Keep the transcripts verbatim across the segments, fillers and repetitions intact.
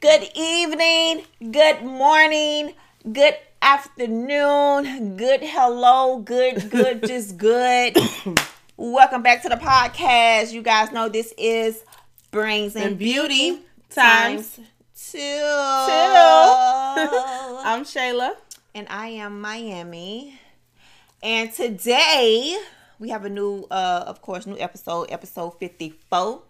Good evening, good morning, good afternoon, good hello, good, good, just good. Welcome back to the podcast. You guys know this is Brains and, and Beauty, Beauty Times, times Two. two. I'm Shayla. And I am Miami. And today we have a new, uh, of course, new episode, episode fifty-four.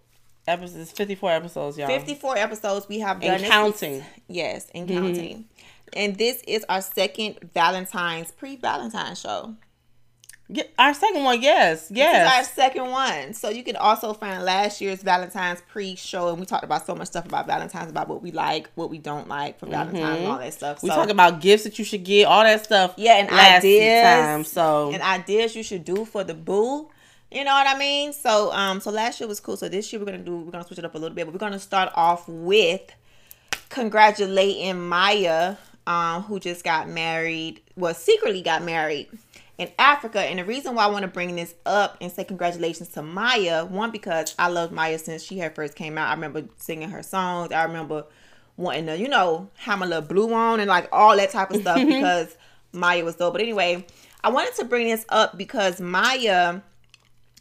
Episodes, fifty-four episodes, y'all. fifty-four episodes we have done. And counting. This. Yes, and counting. Mm-hmm. And this is our second Valentine's, pre-Valentine's show. Yeah, our second one, yes, yes. This is our second one. So you can also find last year's Valentine's pre-show, and we talked about so much stuff about Valentine's, about what we like, what we don't like for Valentine's, mm-hmm. and all that stuff. So, we talk about gifts that you should get, all that stuff. Yeah, and ideas. Time, so. And ideas you should do for the boo. You know what I mean? So, um, so last year was cool. So this year we're gonna do, we're gonna switch it up a little bit, but we're gonna start off with congratulating Maya, um, who just got married, well, secretly got married in Africa. And the reason why I want to bring this up and say congratulations to Maya, one, because I loved Maya since she had first came out. I remember singing her songs. I remember wanting to, you know, have my little blue on and like all that type of stuff because Maya was dope. But anyway, I wanted to bring this up because Maya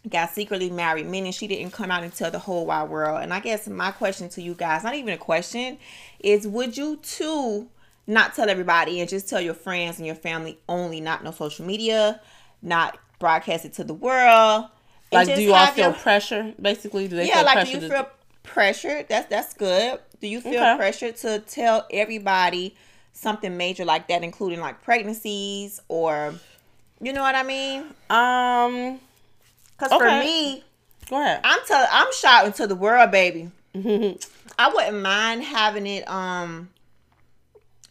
got secretly married, meaning she didn't come out and tell the whole wide world. And I guess my question to you guys, not even a question, is would you too not tell everybody and just tell your friends and your family only, not no social media, not broadcast it to the world? Like, do you all feel your... pressure, basically? Do they yeah, feel like, do you to... feel pressure? That's, that's good. Do you feel okay. pressure to tell everybody something major like that, including like pregnancies or, you know what I mean? Um... Because okay. for me, Go ahead. I'm tell I'm shouting to the world, baby. I wouldn't mind having it, um,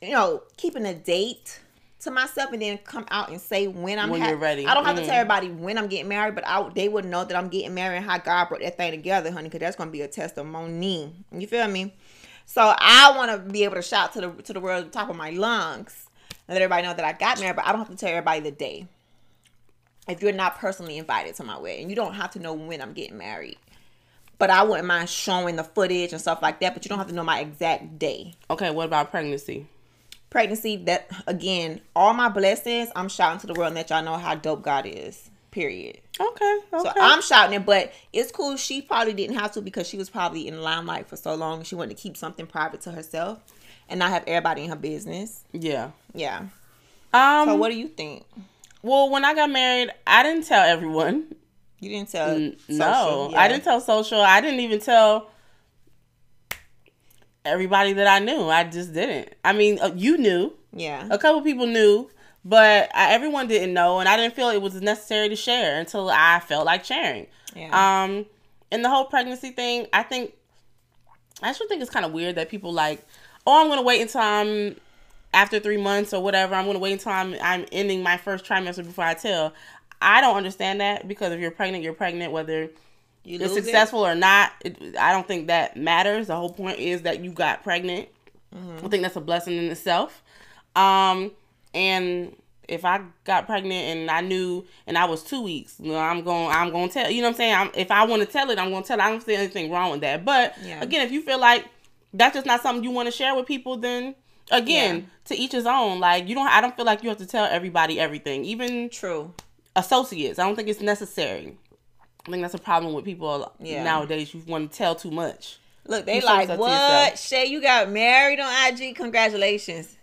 you know, keeping a date to myself and then come out and say when I'm when ha- you're ready. I don't have mm. to tell everybody when I'm getting married, but I, they would know that I'm getting married and how God brought that thing together, honey, because that's going to be a testimony. You feel me? So I want to be able to shout to the, to the world at the top of my lungs and let everybody know that I got married, but I don't have to tell everybody the day. If you're not personally invited to my wedding, you don't have to know when I'm getting married. But I wouldn't mind showing the footage and stuff like that, but you don't have to know my exact day. Okay, what about pregnancy? Pregnancy, that, again, all my blessings, I'm shouting to the world and let y'all know how dope God is, period. Okay, okay. So I'm shouting it, but it's cool. She probably didn't have to because she was probably in limelight for so long. She wanted to keep something private to herself and not have everybody in her business. Yeah. Yeah. Um, so what do you think? Well, when I got married, I didn't tell everyone. You didn't tell N- social? No, yeah. I didn't tell social. I didn't even tell everybody that I knew. I just didn't. I mean, you knew. Yeah. A couple people knew, but I, everyone didn't know, and I didn't feel it was necessary to share until I felt like sharing. Yeah. Um, and the whole pregnancy thing, I think, I actually think it's kind of weird that people like, oh, I'm going to wait until I'm... after three months or whatever, I'm going to wait until I'm, I'm ending my first trimester before I tell. I don't understand that because if you're pregnant, you're pregnant, whether you it's successful it. or not. It, I don't think that matters. The whole point is that you got pregnant. Mm-hmm. I think that's a blessing in itself. Um, and if I got pregnant and I knew and I was two weeks, you know, I'm going I'm going to tell. You know what I'm saying? I'm, if I want to tell it, I'm going to tell it. I don't see anything wrong with that. But yeah. again, if you feel like that's just not something you want to share with people, then... Again, yeah. to each his own. Like, you don't, I don't feel like you have to tell everybody everything. Even True. associates. I don't think it's necessary. I think that's a problem with people yeah. nowadays. You want to tell too much. Look, they you like, what? Shay, you got married on I G? Congratulations.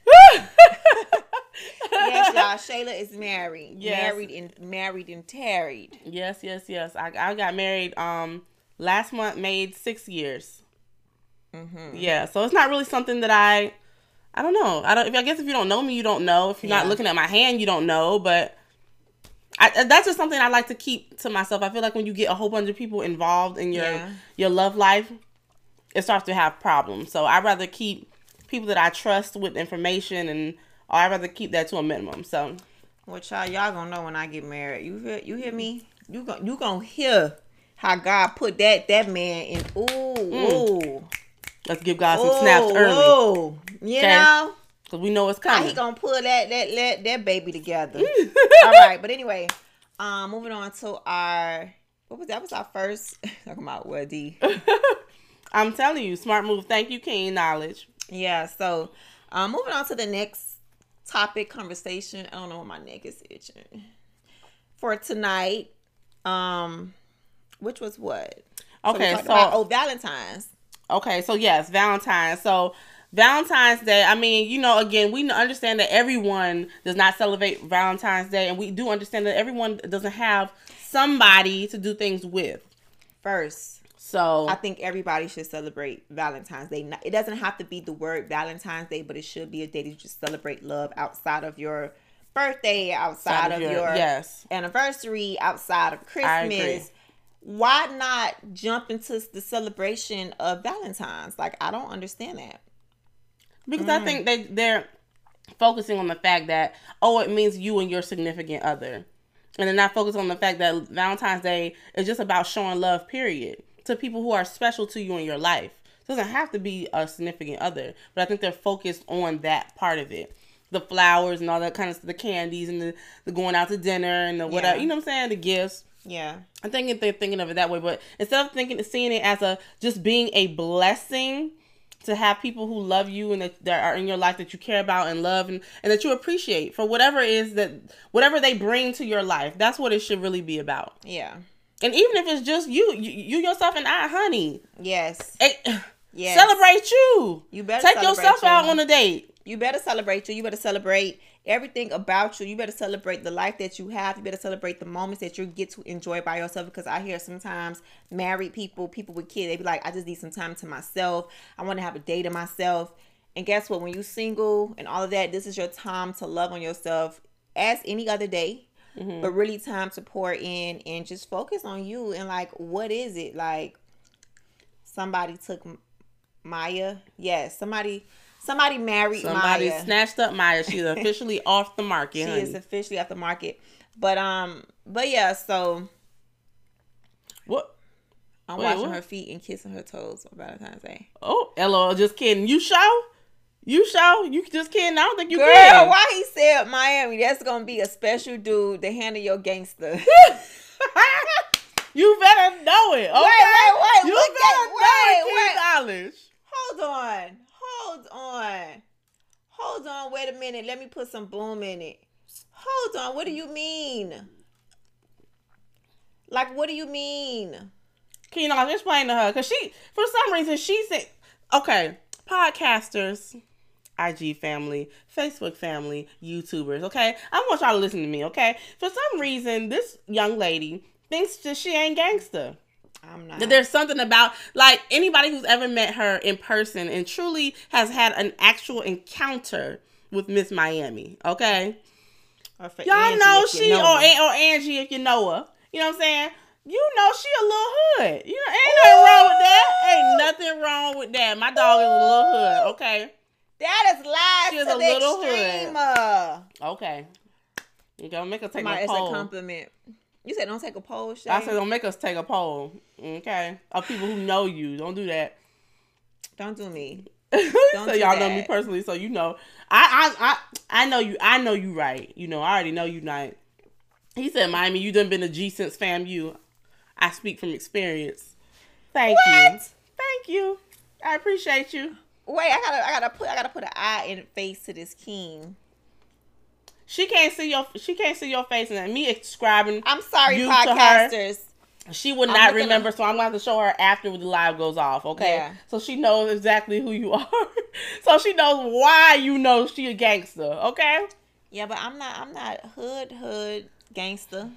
Yes, y'all. Shayla is married. Yes. Married and married and tarried. Yes, yes, yes. I, I got married um last month, made six years. Mm-hmm. Yeah, so it's not really something that I... I don't know. I don't. I guess if you don't know me, you don't know. If you're yeah. not looking at my hand, you don't know. But I, that's just something I like to keep to myself. I feel like when you get a whole bunch of people involved in your yeah. your love life, it starts to have problems. So I'd rather keep people that I trust with information, and or I'd rather keep that to a minimum. So, well, y'all, y'all gonna know when I get married. You hear, you hear me? You gonna you gonna hear how God put that that man in. Ooh, mm. ooh. Let's give God some ooh, snaps early. Ooh. You okay? know. Because we know it's coming. How he gonna pull that that that, that baby together. All right, but anyway, um, moving on to our what was that was our first talking about what D. I'm telling you, smart move. Thank you, King Knowledge. Yeah. So, um, moving on to the next topic conversation. I don't know what my neck is itching for tonight. Um, which was what? Okay. So, so about, oh, Valentine's. Okay. So yes, Valentine's. So. Valentine's Day, I mean, you know, again, we understand that everyone does not celebrate Valentine's Day, and we do understand that everyone doesn't have somebody to do things with. First, so I think everybody should celebrate Valentine's Day. It doesn't have to be the word Valentine's Day, but it should be a day to just celebrate love outside of your birthday, outside of your, your yes. anniversary, outside of Christmas. I agree. Why not jump into the celebration of Valentine's? Like, I don't understand that. Because mm. I think they, they're focusing on the fact that, oh, it means you and your significant other. And they're not focused on the fact that Valentine's Day is just about showing love, period, to people who are special to you in your life. It doesn't have to be a significant other. But I think they're focused on that part of it. The flowers and all that kind of stuff, the candies and the, the going out to dinner and the whatever. Yeah. You know what I'm saying? The gifts. Yeah. I think they're thinking of it that way. But instead of thinking, seeing it as a just being a blessing to have people who love you and that, that are in your life that you care about and love and, and that you appreciate for whatever it is that, whatever they bring to your life. That's what it should really be about. Yeah. And even if it's just you, you, you yourself and I, honey. Yes. It, yes. Celebrate you. You better Take celebrate yourself you. out on a date. You better celebrate you. You better celebrate everything about you. You better celebrate the life that you have. You better celebrate the moments that you get to enjoy by yourself. Because I hear sometimes married people, people with kids, they be like, I just need some time to myself. I want to have a day to myself. And guess what? When you're single and all of that, this is your time to love on yourself as any other day. Mm-hmm. But really time to pour in and just focus on you. And like, what is it? Like, somebody took Maya. Yes, somebody... Somebody married Somebody Maya. Somebody snatched up Maya. She's officially off the market. She honey. is officially off the market. But um, but yeah, so what? I'm Wait, washing what? her feet and kissing her toes on Valentine's Day. Oh, L O L, just kidding. You show? You show? You just kidding? I don't think you Girl, can. Girl, why he said Miami? That's gonna be a special dude to handle your gangster. You better know it. Okay? Wait, wait, wait. You Look better that, know wait, it. Wait. Hold on. Hold on. Hold on. Wait a minute. Let me put some boom in it. Hold on. What do you mean? Like, what do you mean? Can you not explain to her? Because she, for some reason, she said, okay, podcasters, I G family, Facebook family, YouTubers, okay? I want y'all to listen to me, okay? For some reason, this young lady thinks that she ain't gangster. I'm not. There's something about, like, anybody who's ever met her in person and truly has had an actual encounter with Miss Miami, okay? Y'all Angie know she, know or, or Angie if you know her. You know what I'm saying? You know she a little hood. You know, ain't nothing wrong with that. Ain't nothing wrong with that. My dog Ooh. is a little hood, okay? That is lies she is to a the little extremer. Hood. Okay. You're going to make her take my, a poll. It's a compliment. You said don't take a poll, Shay? I said don't make us take a poll, okay? Of people who know you. Don't do that. Don't do me. Don't so do y'all that. know me personally, so you know. I, I I I know you. I know you right. You know, I already know you not. He said, Miami, you done been a G since fam you. I speak from experience. Thank what? you. Thank you. I appreciate you. Wait, I gotta I gotta put I gotta put an eye in face to this king. She can't see your she can't see your face and me ascribing. I'm sorry, you podcasters. To her, she would not remember, so I'm gonna have to show her after the live goes off, okay? Yeah. So she knows exactly who you are. So she knows why you know she a gangster, okay? Yeah, but I'm not I'm not hood hood gangster.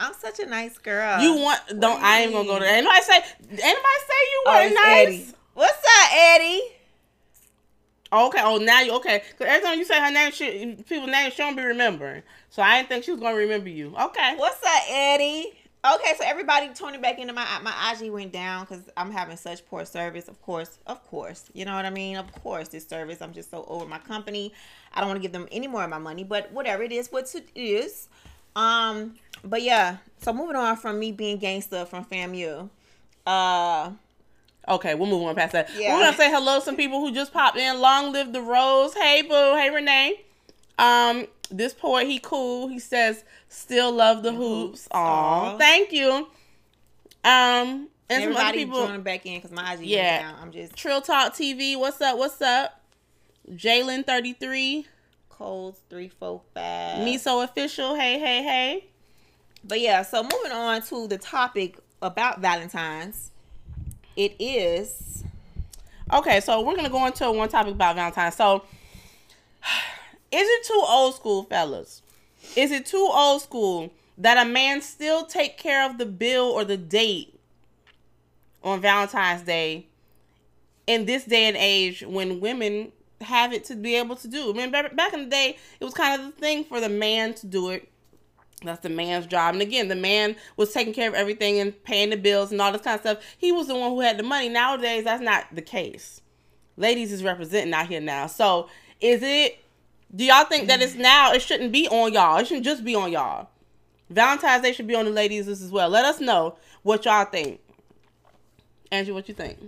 I'm such a nice girl. You want don't what I ain't gonna go there. Anybody say anybody say you were oh, nice? Eddie. What's up, Eddie? Oh, okay. Oh, now you okay? Because every time you say her name, she, people's names, she don't be remembering. So I didn't think she was gonna remember you. Okay. What's up, Eddie? Okay, so everybody tuning back into my my I G went down because I'm having such poor service. Of course, of course, you know what I mean. Of course, this service. I'm just so over my company. I don't want to give them any more of my money, but whatever it is, what it is. Um, but yeah. So moving on from me being gangsta from FAMU. Uh. Okay, we'll move on past that. Yeah. We're gonna say hello to some people who just popped in. Long live the Rose. Hey boo. Hey Renee. Um. This poet, he cool. He says, still love the hoops. Aw, thank you. Um, and, and some other people joining back in because my I G is yeah. down. I'm just Trill Talk T V. What's up? What's up? Jalen thirty three, Coles three four five. Miso official. Hey hey hey. But yeah, so moving on to the topic about Valentine's, it is okay. So we're gonna go into one topic about Valentine's. So. Is it too old school, fellas? Is it too old school that a man still take care of the bill or the date on Valentine's Day in this day and age when women have it to be able to do? I mean, back in the day, it was kind of the thing for the man to do it. That's the man's job. And again, the man was taking care of everything and paying the bills and all this kind of stuff. He was the one who had the money. Nowadays, that's not the case. Ladies is representing out here now. So is it... Do y'all think that it's now, it shouldn't be on y'all? It shouldn't just be on y'all. Valentine's Day should be on the ladies as well. Let us know what y'all think. Angie, what you think?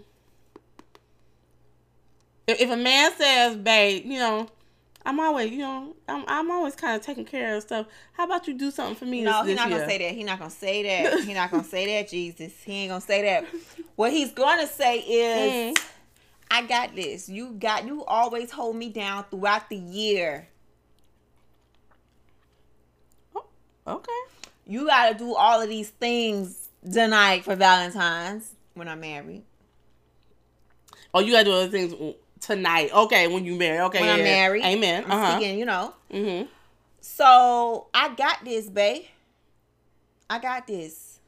If, if a man says, babe, you know, I'm always, you know, I'm, I'm always kind of taking care of stuff. How about you do something for me this year? No, he's not going to say that. He's not going to say that. He's not going to say that, Jesus. He ain't going to say that. What he's going to say is... Mm. I got this. You got, you always hold me down throughout the year. Oh, okay. You got to do all of these things tonight for Valentine's when I'm married. Oh, you got to do other things tonight. Okay, when you marry. Okay, when yeah. I'm married. Amen. I'm uh-huh. speaking, you know. Mm-hmm. So, I got this, babe. I got this.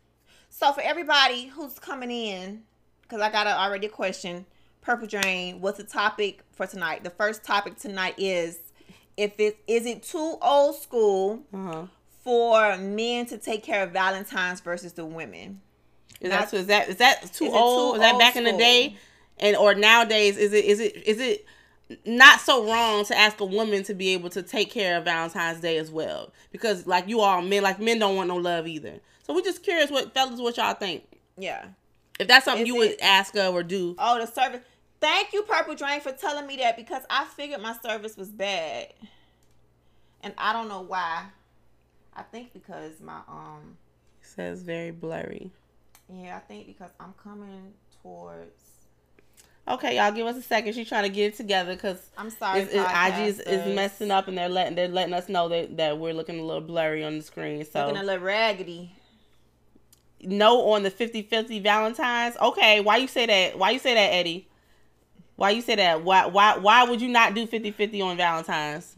So, for everybody who's coming in, because I got a, already a question, Purple Drain, what's the topic for tonight? The first topic tonight is, if it is it too old school uh-huh. for men to take care of Valentine's versus the women? Is Not, that so? Is that is that too is old? Too is that old back school? in the day, and or nowadays? Is it is it is it? Not so wrong to ask a woman to be able to take care of Valentine's Day as well, because like you all men, like men don't want no love either. So we're just curious, what fellas, what y'all think? Yeah, if that's something is you it, would ask of or do. Oh, the service. Thank you, Purple Drain, for telling me that, because I figured my service was bad. And I don't know why. I think because my, um... It says very blurry. Yeah, I think because I'm coming towards... Okay, y'all, give us a second. She's trying to get it together, because... I'm sorry, it's, it's, I G is, is messing up, and they're letting they're letting us know that, that we're looking a little blurry on the screen, so... Looking a little raggedy. No on the fifty fifty Valentine's? Okay, why you say that? Why you say that, Eddie? Why you say that? Why why why would you not do fifty fifty on Valentine's?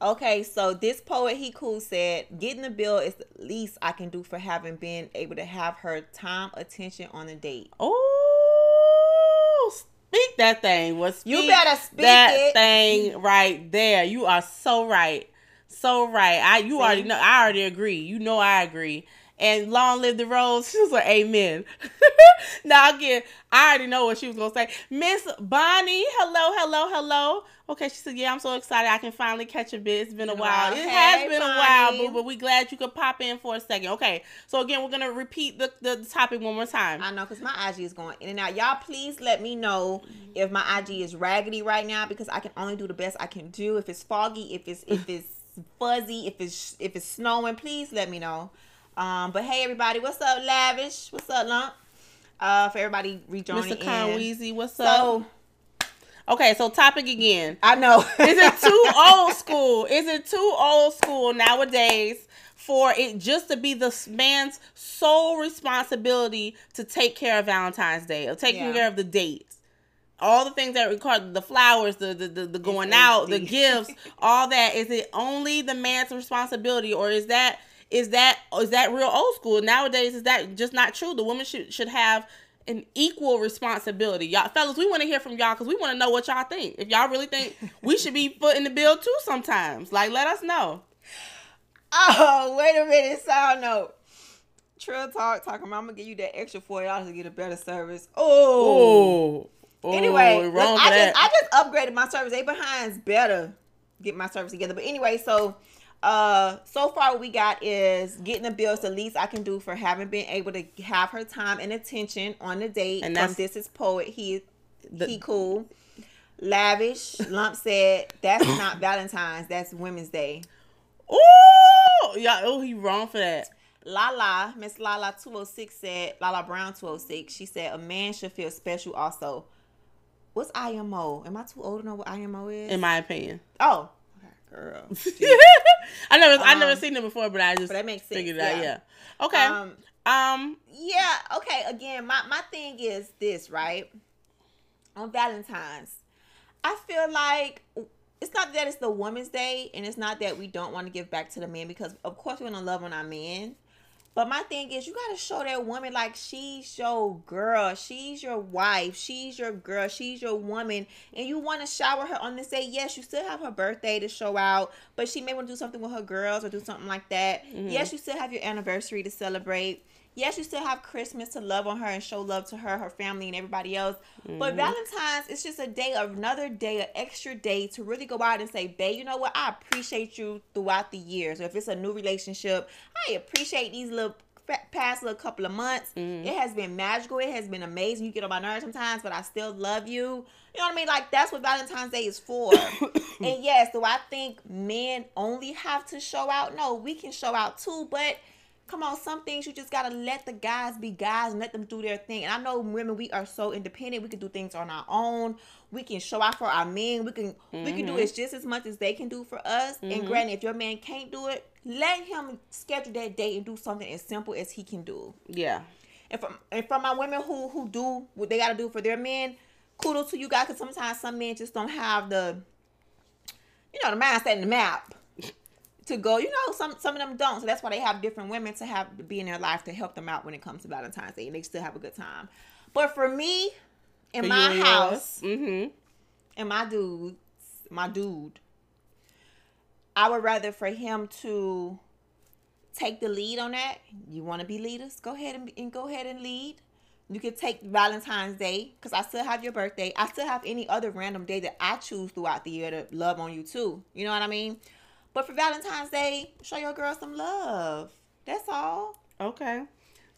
Okay, so this poet, he cool, said, getting the bill is the least I can do for having been able to have her time, attention on the date. Oh, speak that thing. Well, speak you better speak that it. thing right there. You are so right. So right. I you See? already know I already agree. You know I agree. And long live the Rose. She was like, amen. Now, again, I already know what she was going to say. Miss Bonnie, hello, hello, hello. Okay, she said, yeah, I'm so excited. I can finally catch a bit. It's been a while. It has been a while, boo, but we're glad you could pop in for a second. Okay, so again, we're going to repeat the, the, the topic one more time. I know, because my I G is going in and out. Y'all, please let me know if my I G is raggedy right now, because I can only do the best I can do. If it's foggy, if it's, if it's fuzzy, if it's, if it's snowing, please let me know. Um, but hey, everybody, what's up, Lavish? What's up, Lump? Uh, for everybody rejoining in. Mister Conweezy, what's up? So, okay, so topic again. I know. Is it too old school? Is it too old school nowadays for it just to be the man's sole responsibility to take care of Valentine's Day, or taking yeah. care of the dates? All the things that require the flowers, the the, the, the going it's out, empty. the gifts, all that. Is it only the man's responsibility, or is that... Is that is that real old school? Nowadays, is that just not true? The woman should should have an equal responsibility. Y'all fellas, we want to hear from y'all because we want to know what y'all think. If y'all really think we should be footing the bill too sometimes, like, let us know. Oh, wait a minute. Side note. Trill Talk talking about, I'm going to give you that extra forty dollars to get a better service. Oh. Ooh. Anyway, Ooh, look, I, just, I just upgraded my service. They behind's better get my service together. But anyway, so uh, so far what we got is getting the bills the least I can do for having been able to have her time and attention on the date. And that's, um, this is Poet. He, the, he cool. Lavish. Lump said, that's not Valentine's. That's Women's Day. Ooh, y'all, oh, he wrong for that. Lala, Miss Lala two oh six said, Lala Brown two oh six, she said, a man should feel special also. What's I M O? Am I too old to know what I M O is? In my opinion. Oh. Okay, girl. I never, um, I never seen it before, but I just but that makes sense. figured it yeah. out, yeah. Okay. Um, um. Yeah, okay, again, my, my thing is this, right? On Valentine's, I feel like... It's not that it's the Women's Day, and it's not that we don't want to give back to the men, because of course we want to love on our men. But my thing is, you got to show that woman like she's your girl. She's your wife. She's your girl. She's your woman. And you want to shower her on this day. Yes, you still have her birthday to show out, but she may want to do something with her girls or do something like that. Mm-hmm. Yes, you still have your anniversary to celebrate. Yes, you still have Christmas to love on her and show love to her, her family, and everybody else. Mm-hmm. But Valentine's, it's just a day, another day, an extra day to really go out and say, babe, you know what? I appreciate you throughout the years. Or if it's a new relationship, I appreciate these little past little couple of months. Mm-hmm. It has been magical. It has been amazing. You get on my nerves sometimes, but I still love you. You know what I mean? Like, that's what Valentine's Day is for. And yes, do I think men only have to show out? No, we can show out too, but... Come on, some things you just got to let the guys be guys and let them do their thing. And I know women, we are so independent. We can do things on our own. We can show out for our men. We can mm-hmm. we can do it just as much as they can do for us. Mm-hmm. And granted, if your man can't do it, let him schedule that date and do something as simple as he can do. Yeah. And from, and from my women who, who do what they got to do for their men, kudos to you guys, because sometimes some men just don't have the, you know, the mindset and the map. To go, you know, some some of them don't. So that's why they have different women to have to be in their life to help them out when it comes to Valentine's Day, and they still have a good time. But for me, in for my house, mm-hmm. and my dudes, my dude, I would rather for him to take the lead on that. You want to be leaders? Go ahead and, and go ahead and lead. You can take Valentine's Day, because I still have your birthday. I still have any other random day that I choose throughout the year to love on you too. You know what I mean? But for Valentine's Day, show your girl some love. That's all. Okay.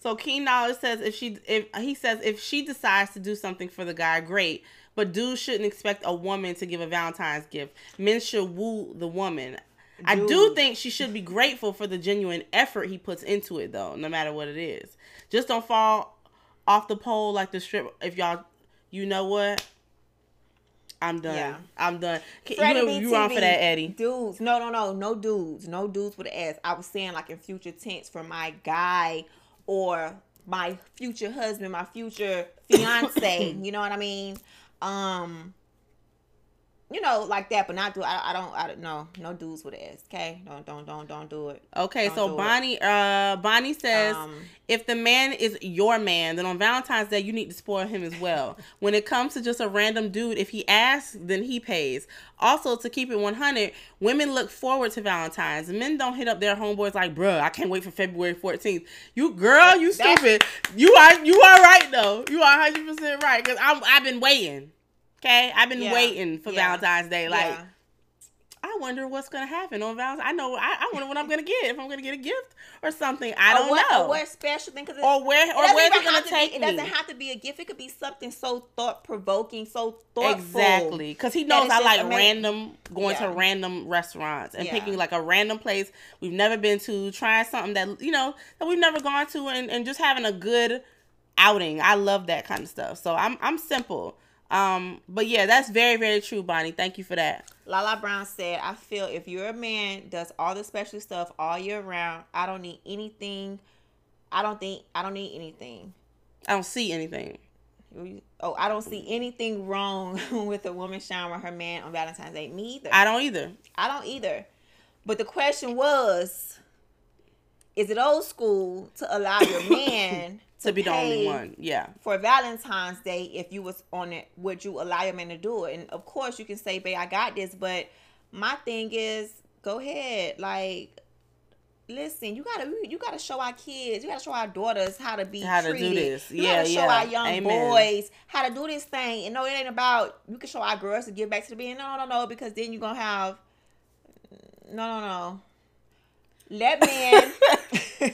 So Keen Knowledge says if she if he says if she decides to do something for the guy, great. But dudes shouldn't expect a woman to give a Valentine's gift. Men should woo the woman. Dude. I do think she should be grateful for the genuine effort he puts into it, though, no matter what it is. Just don't fall off the pole like the strip. If y'all, you know what? I'm done. Yeah. I'm done. You, you wrong for that, Eddie. Dudes. No, no, no. No dudes. No dudes with an ass. I was saying like in future tense for my guy or my future husband, my future fiance. You know what I mean? Um, you know, like that, but not do I I don't I don't know. No dudes with an ass. Okay. Don't don't don't don't do it. Okay, don't so Bonnie it. uh Bonnie says um, if the man is your man, then on Valentine's Day you need to spoil him as well. When it comes to just a random dude, if he asks, then he pays. Also, to keep it one hundred, women look forward to Valentine's. Men don't hit up their homeboys like, bruh, I can't wait for February fourteenth. You girl, you stupid. That's... You are you are right though. You are one hundred percent right, cuz I'm I've been waiting. Okay, I've been yeah. waiting for yeah. Valentine's Day. Like, yeah. I wonder what's going to happen on Valentine's. I know, I, I wonder what I'm going to get. If I'm going to get a gift or something. I don't or what, know. Or what special thing. Cause it, or where, or where's it going to take be, me. It doesn't have to be a gift. It could be something so thought-provoking, so thoughtful. Exactly. Because he knows I like amazing. random, going yeah. to random restaurants and yeah. picking like a random place we've never been to, trying something that, you know, that we've never gone to, and, and just having a good outing. I love that kind of stuff. So I'm I'm simple. Um, but yeah, that's very, very true, Bonnie. Thank you for that. Lala Brown said, I feel if you're a man, does all the special stuff all year round, I don't need anything. I don't think, I don't need anything. I don't see anything. Oh, I don't see anything wrong with a woman showering her man on Valentine's Day. Me either. I don't either. I don't either. But the question was, is it old school to allow your man to, to be the only one. Yeah. For Valentine's Day, if you was on it, would you allow your man to do it? And of course you can say, babe, I got this. But my thing is, go ahead. Like, listen, you gotta you gotta show our kids, you gotta show our daughters how to be how treated. to do this. You yeah, gotta show yeah. our young Amen. boys how to do this thing. And no, it ain't about you can show our girls to give back to the men. No, no, no, because then you're gonna have no, no, no. Let men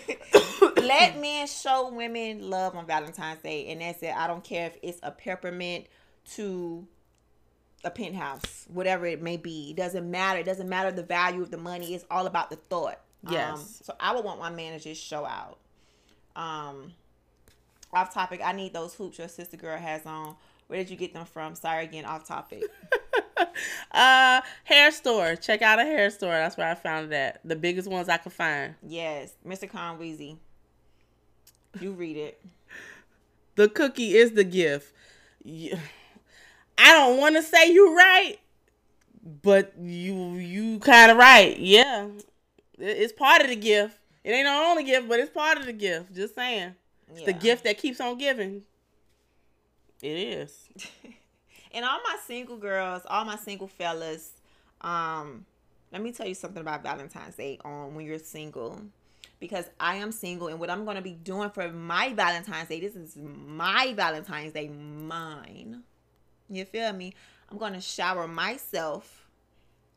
let men show women love on Valentine's Day, and that's it. I don't care if it's a peppermint to a penthouse, whatever it may be. It doesn't matter. It doesn't matter the value of the money. It's all about the thought. Yes. Um, so I would want my man to just show out. Um, off topic. I need those hoops your sister girl has on. Where did you get them from? Sorry again, off topic. uh, hair store. Check out a hair store. That's where I found that. The biggest ones I could find. Yes, Mister Conweezy. You read it. The cookie is the gift. Yeah. I don't want to say you're right, but you you kind of right. Yeah. It's part of the gift. It ain't the only gift, but it's part of the gift. Just saying. It's yeah. the gift that keeps on giving. It is. And all my single girls, all my single fellas, um, let me tell you something about Valentine's Day on when you're single. Because I am single, and what I'm going to be doing for my Valentine's Day, this is my Valentine's Day, mine. You feel me? I'm going to shower myself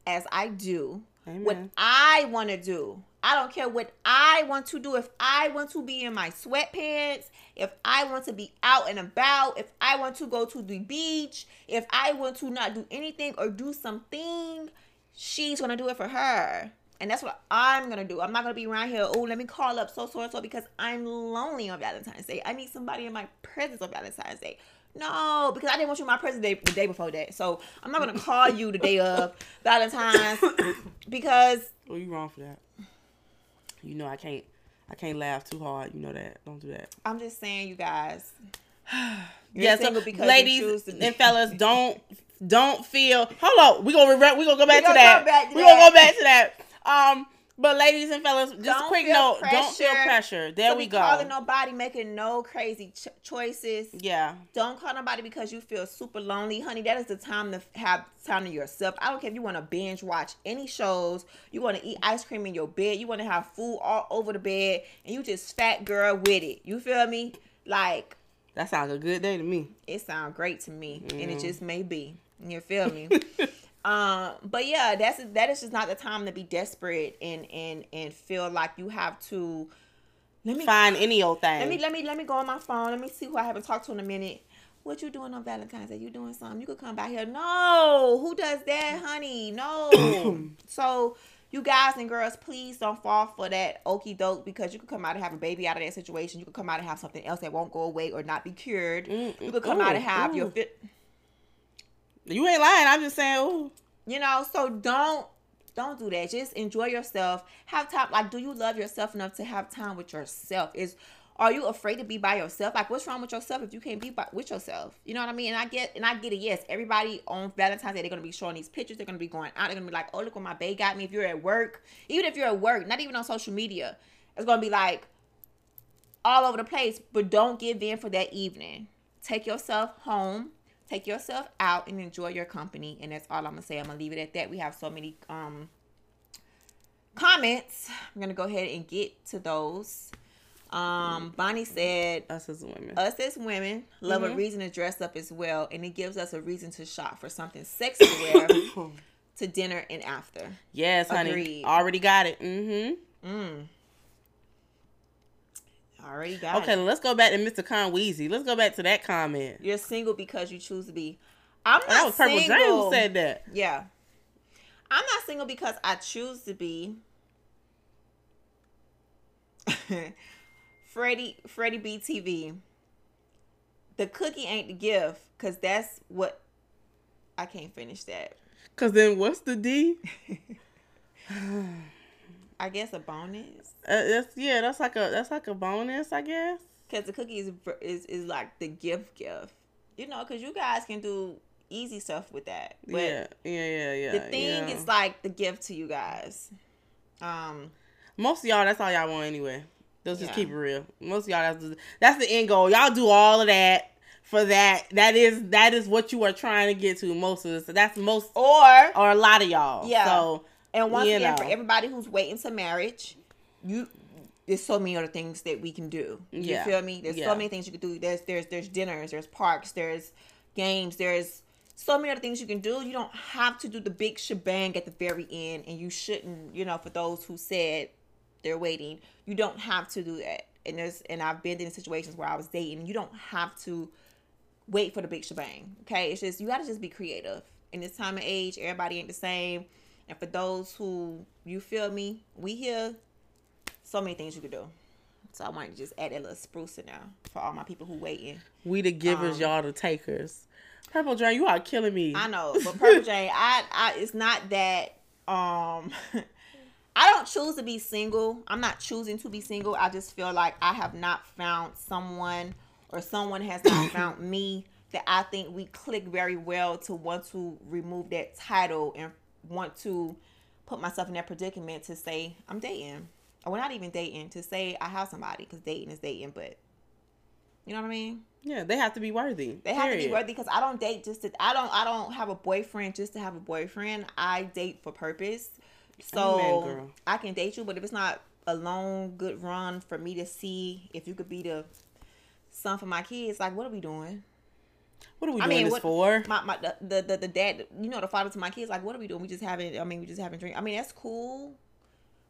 as I do. Amen. What I want to do. I don't care what I want to do. If I want to be in my sweatpants, if I want to be out and about, if I want to go to the beach, if I want to not do anything or do something, she's going to do it for her. And that's what I'm going to do. I'm not going to be around here, oh, let me call up so, so, and so because I'm lonely on Valentine's Day. I need somebody in my presence on Valentine's Day. No, because I didn't want you in my presence the day, the day before that. So I'm not gonna call you the day of Valentine's because. Oh, you wrong for that. You know I can't. I can't laugh too hard. You know that. Don't do that. I'm just saying, you guys. You're yeah, single so because ladies you choose to be. And fellas, don't don't feel. Hold on, we gonna revert. We gonna go back we to that. Back to we that. gonna go back to that. Um. But ladies and fellas, just don't a quick note, pressure. don't feel pressure. There don't we go. Don't calling nobody, making no crazy ch choices. Yeah. Don't call nobody because you feel super lonely. Honey, that is the time to have time to yourself. I don't care if you want to binge watch any shows. You want to eat ice cream in your bed. You want to have food all over the bed. And you just fat girl with it. You feel me? Like. That sounds a good day to me. It sounds great to me. Mm. And it just may be. You feel me? Um, but yeah, that's, that is just not the time to be desperate and, and, and feel like you have to let me find any old thing. Let me, let me, let me go on my phone. Let me see who I haven't talked to in a minute. What you doing on Valentine's Day? You doing something? You could come by here. No, who does that, honey? No. So you guys and girls, please don't fall for that okie doke because you could come out and have a baby out of that situation. You could come out and have something else that won't go away or not be cured. Mm, you could come ooh, out and have ooh. your fit. You ain't lying. I'm just saying, ooh. You know, so don't, don't do that. Just enjoy yourself. Have time. Like, do you love yourself enough to have time with yourself? Is, are you afraid to be by yourself? Like, what's wrong with yourself if you can't be by, with yourself? You know what I mean? And I get, and I get it. Yes, everybody on Valentine's Day, they're going to be showing these pictures. They're going to be going out. They're going to be like, oh, look what my bae got me. If you're at work, even if you're at work, not even on social media, it's going to be like all over the place, but don't give in for that evening. Take yourself home. Take yourself out and enjoy your company. And that's all I'm going to say. I'm going to leave it at that. We have so many um, comments. I'm going to go ahead and get to those. Um, Bonnie said, us as women. Us as women love mm-hmm. a reason to dress up as well. And it gives us a reason to shop for something sexy to wear to dinner and after. Yes, honey. Agreed. Already got it. Mm-hmm. Mm. Already got okay, it. let's go back to Mister Conweezy. Let's go back to that comment. You're single because you choose to be. I'm not oh, that was Purple single. James who said that. Yeah. I'm not single because I choose to be. Freddie, Freddie B T V. The cookie ain't the gift because that's what. I can't finish that. Because then what's the D? I guess a bonus. Uh, that's yeah. That's like a that's like a bonus, I guess. Cause the cookie is is, is like the gift gift, you know. Cause you guys can do easy stuff with that. But yeah, yeah, yeah, yeah. The thing yeah. is like the gift to you guys. Um, most of y'all, that's all y'all want anyway. Let's yeah. just keep it real. Most of y'all, that's the, that's the end goal. Y'all do all of that for that. That is that is what you are trying to get to. Most of us. So that's most or or a lot of y'all. Yeah. So and once again, know. for everybody who's waiting to marriage, you. There's so many other things that we can do. You yeah. feel me? There's yeah. so many things you can do. There's there's there's dinners, there's parks, there's games, there's so many other things you can do. You don't have to do the big shebang at the very end, and you shouldn't, you know, for those who said they're waiting, you don't have to do that. And there's and I've been in situations where I was dating, you don't have to wait for the big shebang. Okay? It's just you gotta just be creative. In this time and age, everybody ain't the same. And for those who, you feel me, we here. So many things you could do. So I wanted to just add that little spruce in there for all my people who waiting. We the givers, um, y'all the takers. Purple Jane, you are killing me. I know, but Purple Jane, I, I, it's not that. Um, I don't choose to be single. I'm not choosing to be single. I just feel like I have not found someone, or someone has not found me, that I think we click very well to want to remove that title and want to put myself in that predicament to say I'm dating. Or we're not even dating, to say I have somebody, because dating is dating, but you know what I mean? Yeah, they have to be worthy. They period. have to be worthy, because I don't date just to, I don't, I don't have a boyfriend just to have a boyfriend. I date for purpose. So amen, girl. I can date you, but if it's not a long, good run for me to see if you could be the son for my kids, like, what are we doing? What are we doing I mean, this what, for? My, my, the, the, the, the dad, you know, the father to my kids, like, what are we doing? We just having, I mean, we just having drink. I mean, that's cool.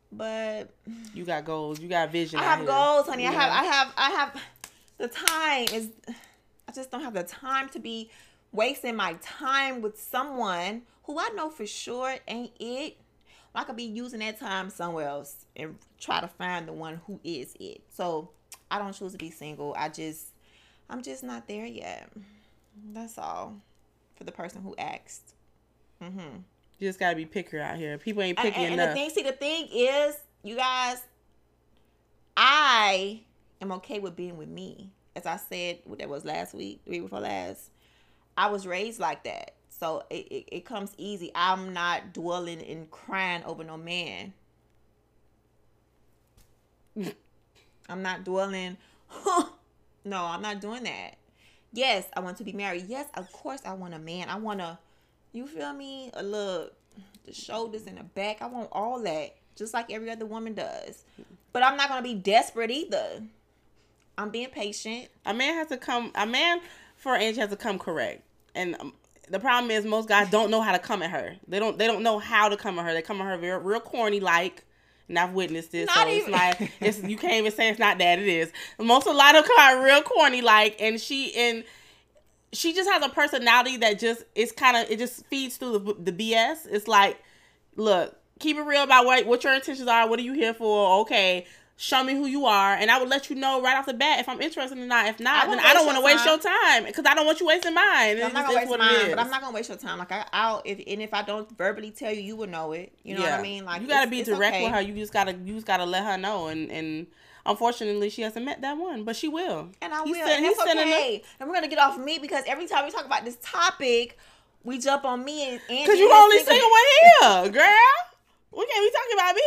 But you got goals, you got vision. I have goals, honey. Yeah. I have, I have, I have. The time is, I just don't have the time to be wasting my time with someone who I know for sure ain't it. I could be using that time somewhere else and try to find the one who is it. So I don't choose to be single. I just, I'm just not there yet. That's all for the person who asked. Mm-hmm. You just gotta be picker out here. People ain't picky and, and, enough. And the thing, see, the thing is, you guys, I am okay with being with me. As I said, what that was last week, the week before last. I was raised like that, so it, it it comes easy. I'm not dwelling and crying over no man. I'm not dwelling. No, I'm not doing that. Yes, I want to be married. Yes, of course, I want a man. I want to. You feel me? A look, the shoulders and the back. I want all that, just like every other woman does. But I'm not gonna be desperate either. I'm being patient. A man has to come. A man for an age has to come correct. And um, the problem is most guys don't know how to come at her. They don't. They don't know how to come at her. They come at her real, real corny like. And I've witnessed this. Not so even. It's like it's, you can't even say it's not that. It is. Most a lot of them come out real corny like, and she and. She just has a personality that just, it's kind of, it just feeds through the, the B S. It's like, look, keep it real about what, what your intentions are. What are you here for? Okay, show me who you are. And I would let you know right off the bat if I'm interested or not. If not, I then I don't want to waste your time because I don't want you wasting mine. I'm not going to waste mine, but I'm not going to waste your time. Like, I, I'll, if, and if I don't verbally tell you, you will know it. You know yeah. what I mean? Like, you got to be direct okay. with her. You just got to, you just got to let her know. And, and, unfortunately, she hasn't met that one, but she will. And I will. He's and that's okay. And we're going to get off of me because every time we talk about this topic, we jump on me and Angie. Because you only single one here, girl. We can't be talking about me.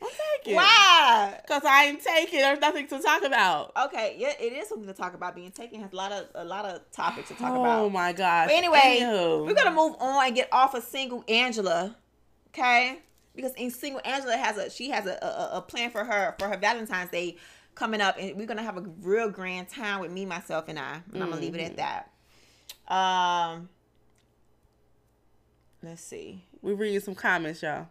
I'm taking. Why? Because I ain't taking. There's nothing to talk about. Okay. Yeah, it is something to talk about. Being taken has a lot of a lot of topics to talk oh about. Oh, my gosh. But anyway, ew. We're going to move on and get off of single Angela. Okay? Because in single Angela has a she has a, a a plan for her for her Valentine's Day coming up, and we're gonna have a real grand time with me, myself, and I. And mm-hmm. I'm gonna leave it at that. Um, let's see. We read some comments, y'all.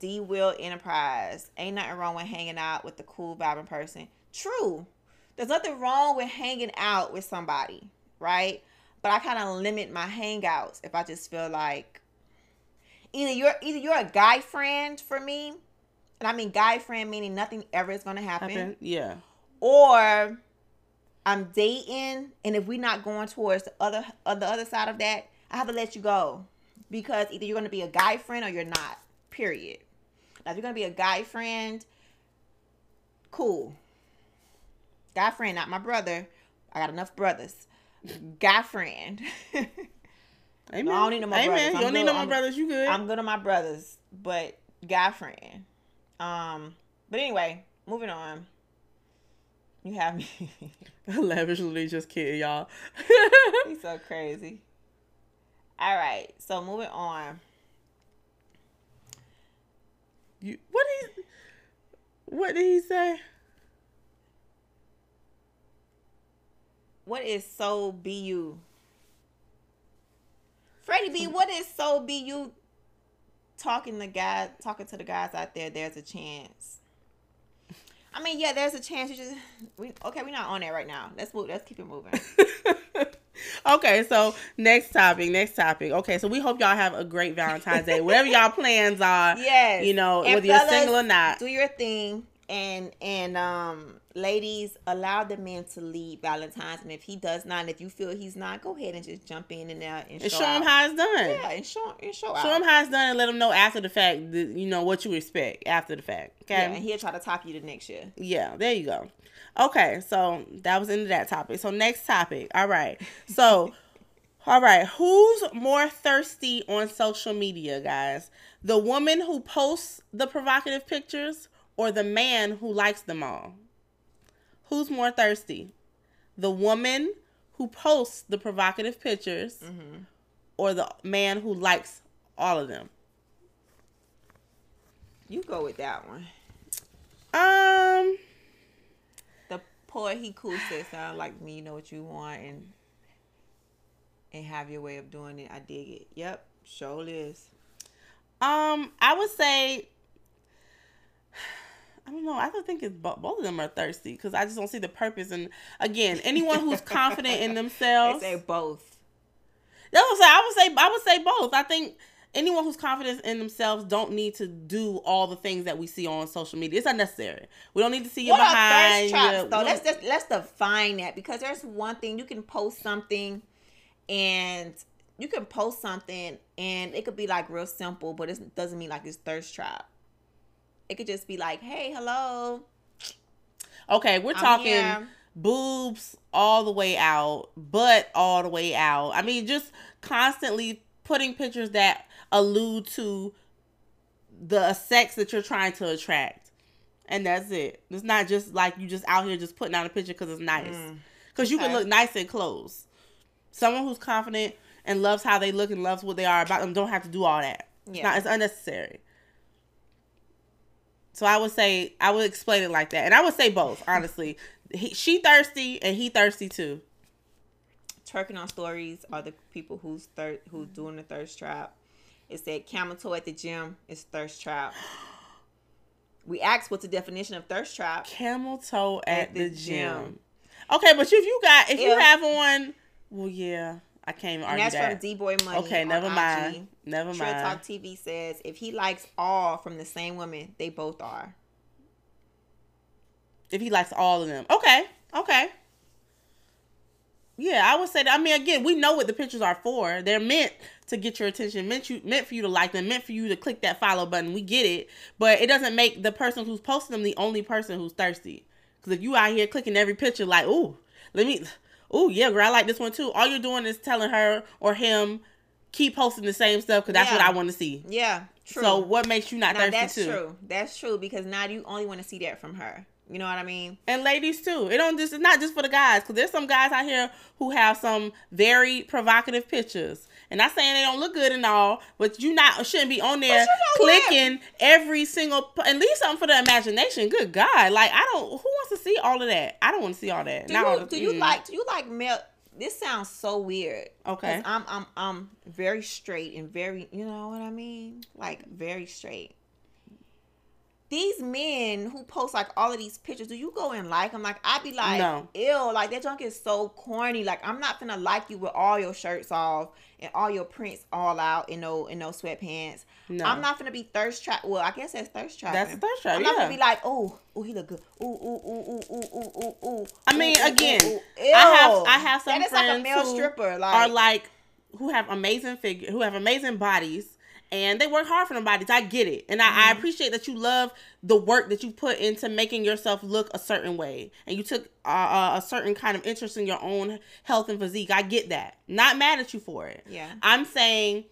D Will Enterprise, ain't nothing wrong with hanging out with the cool vibing person. True, there's nothing wrong with hanging out with somebody, right? But I kind of limit my hangouts if I just feel like. Either you're either you're a guy friend for me, and I mean guy friend meaning nothing ever is gonna happen. happen. Yeah. Or I'm dating, and if we're not going towards the other uh, the other side of that, I have to let you go because either you're gonna be a guy friend or you're not. Period. Now, if you're gonna be a guy friend, cool. Guy friend, not my brother. I got enough brothers. Guy friend. Amen. No, I don't need no more Amen. brothers. You don't good. need no more I'm, brothers. You good. I'm good on my brothers, but guy friend. Um, but anyway, Moving on. You have me. Lavishly just kidding, y'all. He's so crazy. All right. So moving on. You what did he, what did he say? What is so B U? Freddie B, what is so B U? Talking the guy, talking to the guys out there. There's a chance. I mean, yeah, there's a chance. You just we okay. We're not on that right now. Let's move. Let's keep it moving. Okay, so next topic. Next topic. Okay, so we hope y'all have a great Valentine's Day. Whatever y'all plans are. Yes. You know, and whether fellas, you're single or not, do your thing. And and um, ladies, allow the man to lead Valentine's. And if he does not, and if you feel he's not, go ahead and just jump in and out and, and show, show him out. how it's done. Yeah, and show and show, show out. Show him how it's done, and let him know after the fact that, you know, what you expect after the fact. Okay, yeah, and he'll try to top you the next year. Yeah, there you go. Okay, so that was into that topic. So next topic. All right. So, all right, who's more thirsty on social media, guys? The woman who posts the provocative pictures, or the man who likes them all? Who's more thirsty? The woman who posts the provocative pictures, mm-hmm. or the man who likes all of them? You go with that one. Um, the poor he cool said, sound like me, you know what you want, and and have your way of doing it. I dig it. Yep, sure is. Um, I would say, I don't know. I don't think it's both, both of them are thirsty, because I just don't see the purpose. And again, anyone who's confident in themselves, they say both. That's what I would say. I would say both. I think anyone who's confident in themselves don't need to do all the things that we see on social media. It's unnecessary. We don't need to see you behind. What are thirst traps, though? Let's just let's define that, because there's one thing you can post something, and you can post something, and it could be like real simple, but it doesn't mean like it's thirst trap. It could just be like, hey, hello. Okay, we're I'm talking here. Boobs all the way out, butt all the way out. I mean, just constantly putting pictures that allude to the sex that you're trying to attract. And that's it. It's not just like you just out here just putting out a picture because it's nice. Because mm, you okay. can look nice in clothes. Someone who's confident and loves how they look and loves what they are about them don't have to do all that. Yeah. It's, not, it's unnecessary. So I would say, I would explain it like that. And I would say both, honestly. He, she thirsty and he thirsty too. Twerking on stories are the people who's thir- who's doing the thirst trap. It said camel toe at the gym is thirst trap. We asked what's the definition of thirst trap. Camel toe at, at the, the gym. gym. Okay, but if you got, if, if you have on, well, yeah, I can't even argue that. That's from D-Boy Money. Okay, never mind. Never mind. Trill Talk T V says, if he likes all from the same woman, they both are. If he likes all of them. Okay. Okay. Yeah, I would say that. I mean, again, we know what the pictures are for. They're meant to get your attention, meant you meant for you to like them, meant for you to click that follow button. We get it. But it doesn't make the person who's posting them the only person who's thirsty. Because if you out here clicking every picture like, ooh, let me, ooh, yeah, girl, I like this one too. All you're doing is telling her or him, keep posting the same stuff because that's yeah. what I want to see. Yeah, true. So what makes you not now, thirsty that's too? That's true. That's true, because now you only want to see that from her. You know what I mean? And ladies too. It don't just it's not just for the guys, because there's some guys out here who have some very provocative pictures. And I'm saying they don't look good and all, but you not shouldn't be on there you know clicking what? every single and leave something for the imagination. Good God, like I don't. Who wants to see all of that? I don't want to see all that. Do you, do you like? Do you like male? This sounds so weird. Okay. I'm I'm I'm very straight and very, you know what I mean? Like very straight. These men who post like all of these pictures, do you go and like them? Like I'd be like, no. Ew, like that junk is so corny. Like I'm not finna like you with all your shirts off and all your prints all out in no in no sweatpants. No. I'm not finna be thirst trap. Well, I guess that's thirst trap. That's thirst trap. I'm yeah. not gonna be like, oh, oh, he look good. Ooh, ooh, ooh, ooh, ooh, ooh, ooh, ooh. I mean, ooh, again, ooh, ooh, ooh. I have I have some that friends like a male who stripper, like, are like who have amazing figure, who have amazing bodies. And they work hard for them bodies. I get it. And I, mm-hmm. I appreciate that you love the work that you put into making yourself look a certain way. And you took uh, a certain kind of interest in your own health and physique. I get that. Not mad at you for it. Yeah. I'm saying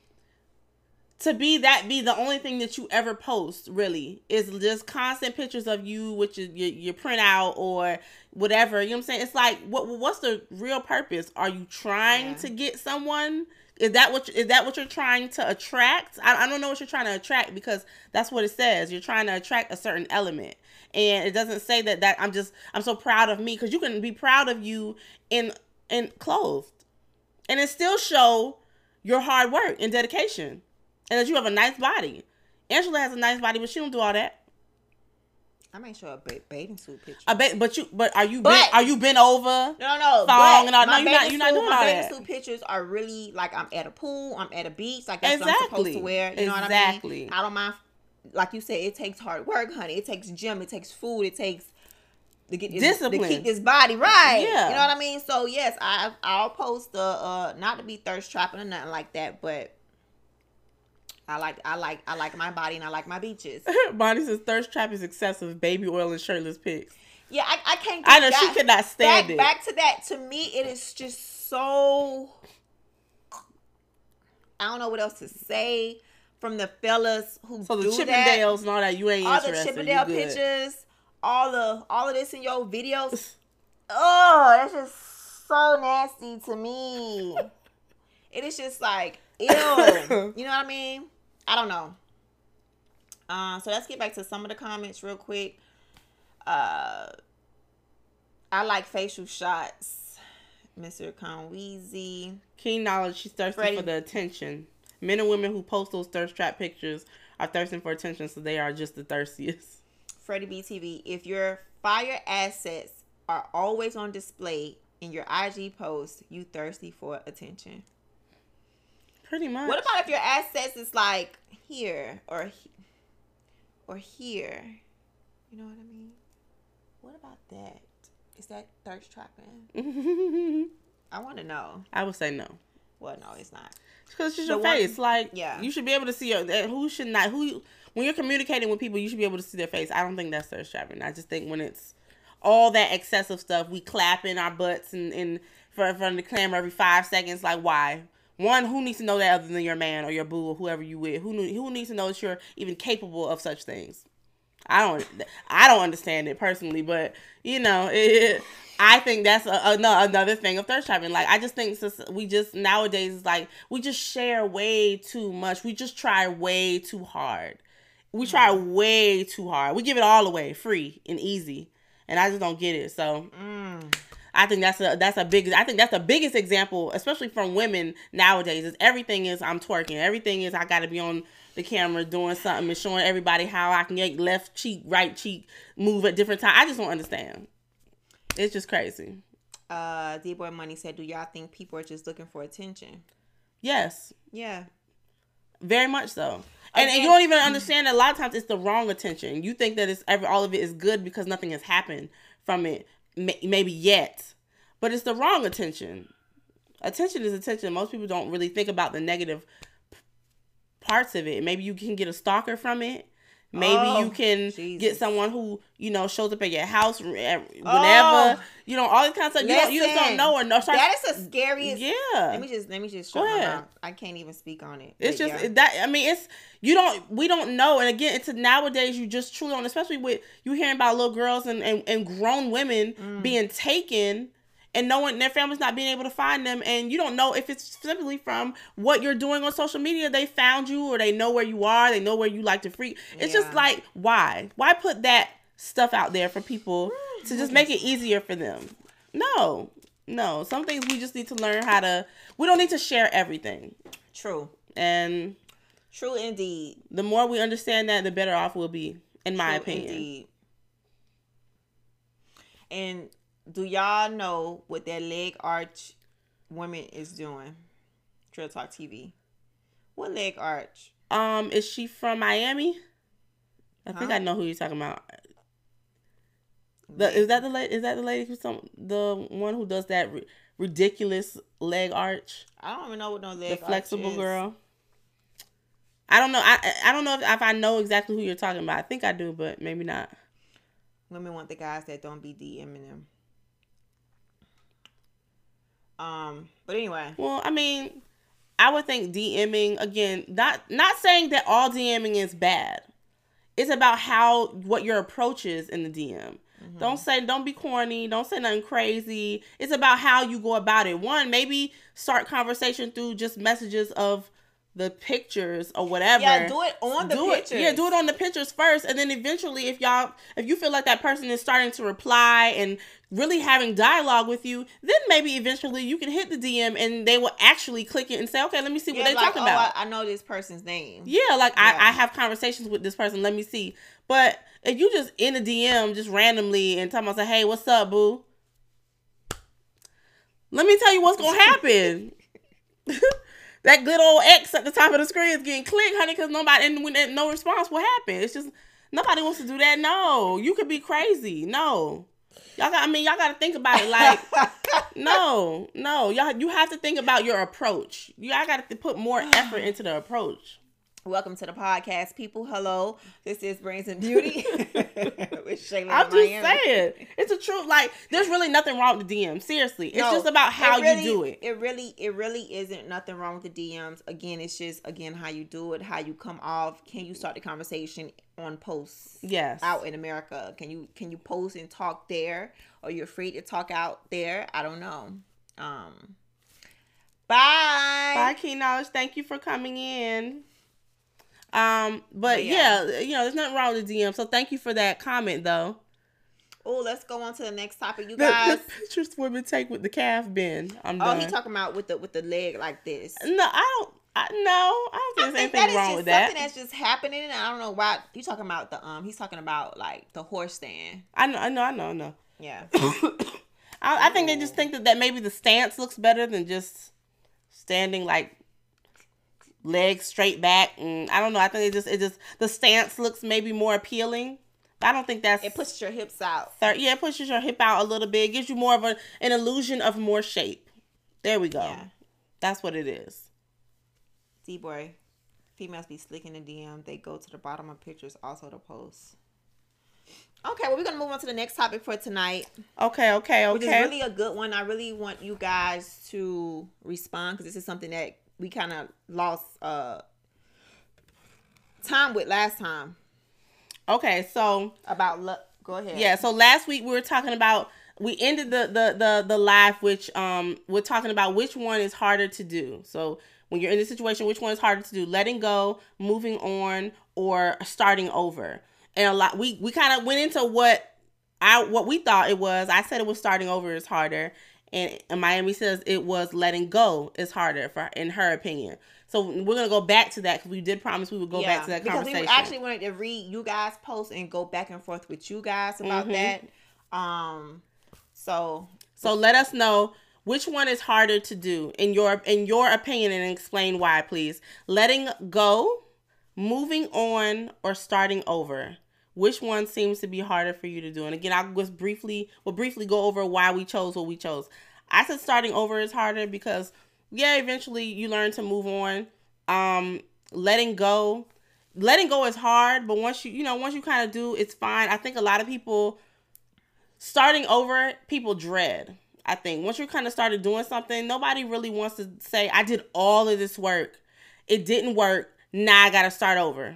to be that be the only thing that you ever post, really, is just constant pictures of you with your, your, your printout or whatever. You know what I'm saying? It's like, what what's the real purpose? Are you trying yeah. to get someone? Is that what is that what you're trying to attract? I, I don't know what you're trying to attract, because that's what it says. You're trying to attract a certain element, and it doesn't say that that I'm just I'm so proud of me, because you can be proud of you in in clothed, and it still show your hard work and dedication, and that you have a nice body. Angela has a nice body, but she don't do all that. I make sure a ba bathing suit picture. A ba but you, but are you, but, bent, are you bent over? No, no, thong and all, no. You're not, you're not doing all that. My bathing suit pictures are really like I'm at a pool, I'm at a beach, like that's exactly. what I'm supposed to wear. You know what exactly. I mean? I don't mind. Like you said, it takes hard work, honey. It takes gym. It takes food. It takes to get this, discipline to keep this body right. Yeah, you know what I mean. So yes, I I'll post the uh, not to be thirst trapping or nothing like that, but. I like I like I like my body and I like my beaches. Bonnie says thirst trap is excessive baby oil and shirtless pics. Yeah, I, I can't. Get I know that. She could not stand back, it. Back to that. To me, it is just so. I don't know what else to say. From the fellas who so do the Chippendales and all that, you ain't all interested. The Chippendale pictures, all the all of this in your videos. Oh, that's just so nasty to me. It is just like ew. You know what I mean? I don't know. Uh, so let's get back to some of the comments real quick. Uh, I like facial shots. Mister Conweezy. King Knowledge, she's thirsty Freddie. for the attention. Men and women who post those thirst trap pictures are thirsting for attention, so they are just the thirstiest. Freddie B T V, if your fire assets are always on display in your I G posts, you thirsty for attention. Pretty much. What about if your assets is like here or he or here? You know what I mean? What about that? Is that thirst trapping? I want to know. I would say no. Well, no, it's not. Because it's just your one, face. Like, yeah. You should be able to see your, who should not, who, when you're communicating with people, you should be able to see their face. I don't think that's thirst trapping. I just think when it's all that excessive stuff, we clapping our butts and, and for, for the clamor every five seconds. Like, why? One, who needs to know that other than your man or your boo or whoever you with? Who who needs to know that you're even capable of such things? I don't I don't understand it personally, but you know, it, it, I think that's a, a, no, another thing of thirst trapping. Like I just think we just nowadays it's like we just share way too much. We just try way too hard. We try mm. way too hard. We give it all away, free and easy, and I just don't get it. So. Mm. I think that's a that's a big I think that's the biggest example, especially from women nowadays, is everything is I'm twerking. Everything is I gotta be on the camera doing something and showing everybody how I can get left cheek, right cheek, move at different times. I just don't understand. It's just crazy. Uh D Boy Money said, do y'all think people are just looking for attention? Yes. Yeah. Very much so. And, and you don't even understand that a lot of times it's the wrong attention. You think that it's every all of it is good because nothing has happened from it. Maybe yet, but it's the wrong attention. Attention is attention. Most people don't really think about the negative parts of it. Maybe you can get a stalker from it. Maybe oh, you can Jesus. get someone who, you know, shows up at your house whenever. Oh, you know, all this kind of stuff. You, don't, you just don't know or no. Start, that is the scariest. Yeah. Let me just, let me just show my I can't even speak on it. It's just, yeah. that, I mean, it's, you don't, we don't know. And again, it's nowadays you just truly don't, especially with you hearing about little girls and, and, and grown women mm. being taken and no one, their family's not being able to find them. And you don't know if it's simply from what you're doing on social media. They found you or they know where you are. They know where you like to freak. It's yeah. just like, why? Why put that stuff out there for people to just make it easier for them? No, no. Some things we just need to learn how to, we don't need to share everything. True. And. True indeed. The more we understand that, the better off we'll be, in my True opinion. Indeed. And. Do y'all know what that leg arch woman is doing? Drill Talk T V. What leg arch? Um, is she from Miami? I huh? think I know who you're talking about. The, is that the lady? Is that the lady who's some the one who does that ri ridiculous leg arch? I don't even know what no leg arch is. The flexible arch is. girl. I don't know. I I don't know if, if I know exactly who you're talking about. I think I do, but maybe not. Women want the guys that don't be DMing them. Um, but anyway. Well, I mean, I would think DMing, again, not not saying that all DMing is bad. It's about how, what your approach is in the D M. Mm-hmm. Don't say, don't be corny. Don't say nothing crazy. It's about how you go about it. One, maybe start conversation through just messages of the pictures or whatever. Yeah, do it on the do pictures. It, yeah, do it on the pictures first. And then eventually, if y'all, if you feel like that person is starting to reply and really having dialogue with you, then maybe eventually you can hit the D M and they will actually click it and say, okay, let me see what yeah, they're like, talking oh, about. I, I know this person's name. Yeah, like yeah. I, I have conversations with this person. Let me see. But if you just in a D M just randomly and talking about, say, hey, what's up, boo? Let me tell you what's going to happen. That good old X at the top of the screen is getting clicked, honey, because nobody, and when no response will happen. It's just, nobody wants to do that. No, you could be crazy. No. Y'all got, I mean, y'all got to think about it. Like, no, no. Y'all, you have to think about your approach. Y'all got to put more effort into the approach. Welcome to the podcast, people. Hello. This is Brains and Beauty with Shayla. I'm just Miami. saying. It's a truth. Like, there's really nothing wrong with the D M. Seriously. It's no, just about how really, you do it. It really, it really isn't nothing wrong with the D Ms. Again, it's just, again, how you do it, how you come off. Can you start the conversation on posts? Yes. Out in America. Can you can you post and talk there? Or you're free to talk out there? I don't know. Um. Bye. Bye, Key Knowledge. Thank you for coming in. Um, but, but yeah. yeah, you know, there's nothing wrong with the D M. So thank you for that comment, though. Oh, let's go on to the next topic, you guys. The, the pictures women take with the calf bend. I'm oh, done. He talking about with the with the leg like this. No, I don't. I, no, I don't think I there's think anything that wrong just with that. Something that's just happening. And I don't know why you talking about the um. He's talking about like the horse stand. I know, I know, I know, I know. Yeah. I, I think they just think that that maybe the stance looks better than just standing like. Legs straight back, and I don't know. I think it just it just the stance looks maybe more appealing. I don't think that's it pushes your hips out. Thir- yeah, it pushes your hip out a little bit. It gives you more of a, an illusion of more shape. There we go. Yeah. That's what it is. D boy, females be slick in the D M. They go to the bottom of pictures, also to post. Okay, well, we're gonna move on to the next topic for tonight. Okay, okay, okay. Which is really a good one. I really want you guys to respond because this is something that. We kind of lost uh, time with last time. Okay, so about lo- go ahead. Yeah, so last week we were talking about we ended the the the the live, which um we're talking about which one is harder to do. So when you're in this situation, which one is harder to do? Letting go, moving on, or starting over. And a lot we we kind of went into what I what we thought it was. I said it was starting over is harder. And Miami says it was letting go is harder, for, in her opinion. So we're going to go back to that because we did promise we would go yeah, back to that because conversation. Because we actually wanted to read you guys' posts and go back and forth with you guys about mm-hmm. that. Um, so so let us know which one is harder to do in your in your opinion and explain why, please. Letting go, moving on, or starting over. Which one seems to be harder for you to do? And again, I'll just briefly, we'll briefly go over why we chose what we chose. I said starting over is harder because, yeah, eventually you learn to move on. Um, letting go, letting go is hard, but once you, you know, once you kind of do, it's fine. I think a lot of people starting over, people dread. I think once you kind of started doing something, nobody really wants to say, I did all of this work. It didn't work. Now I got to start over.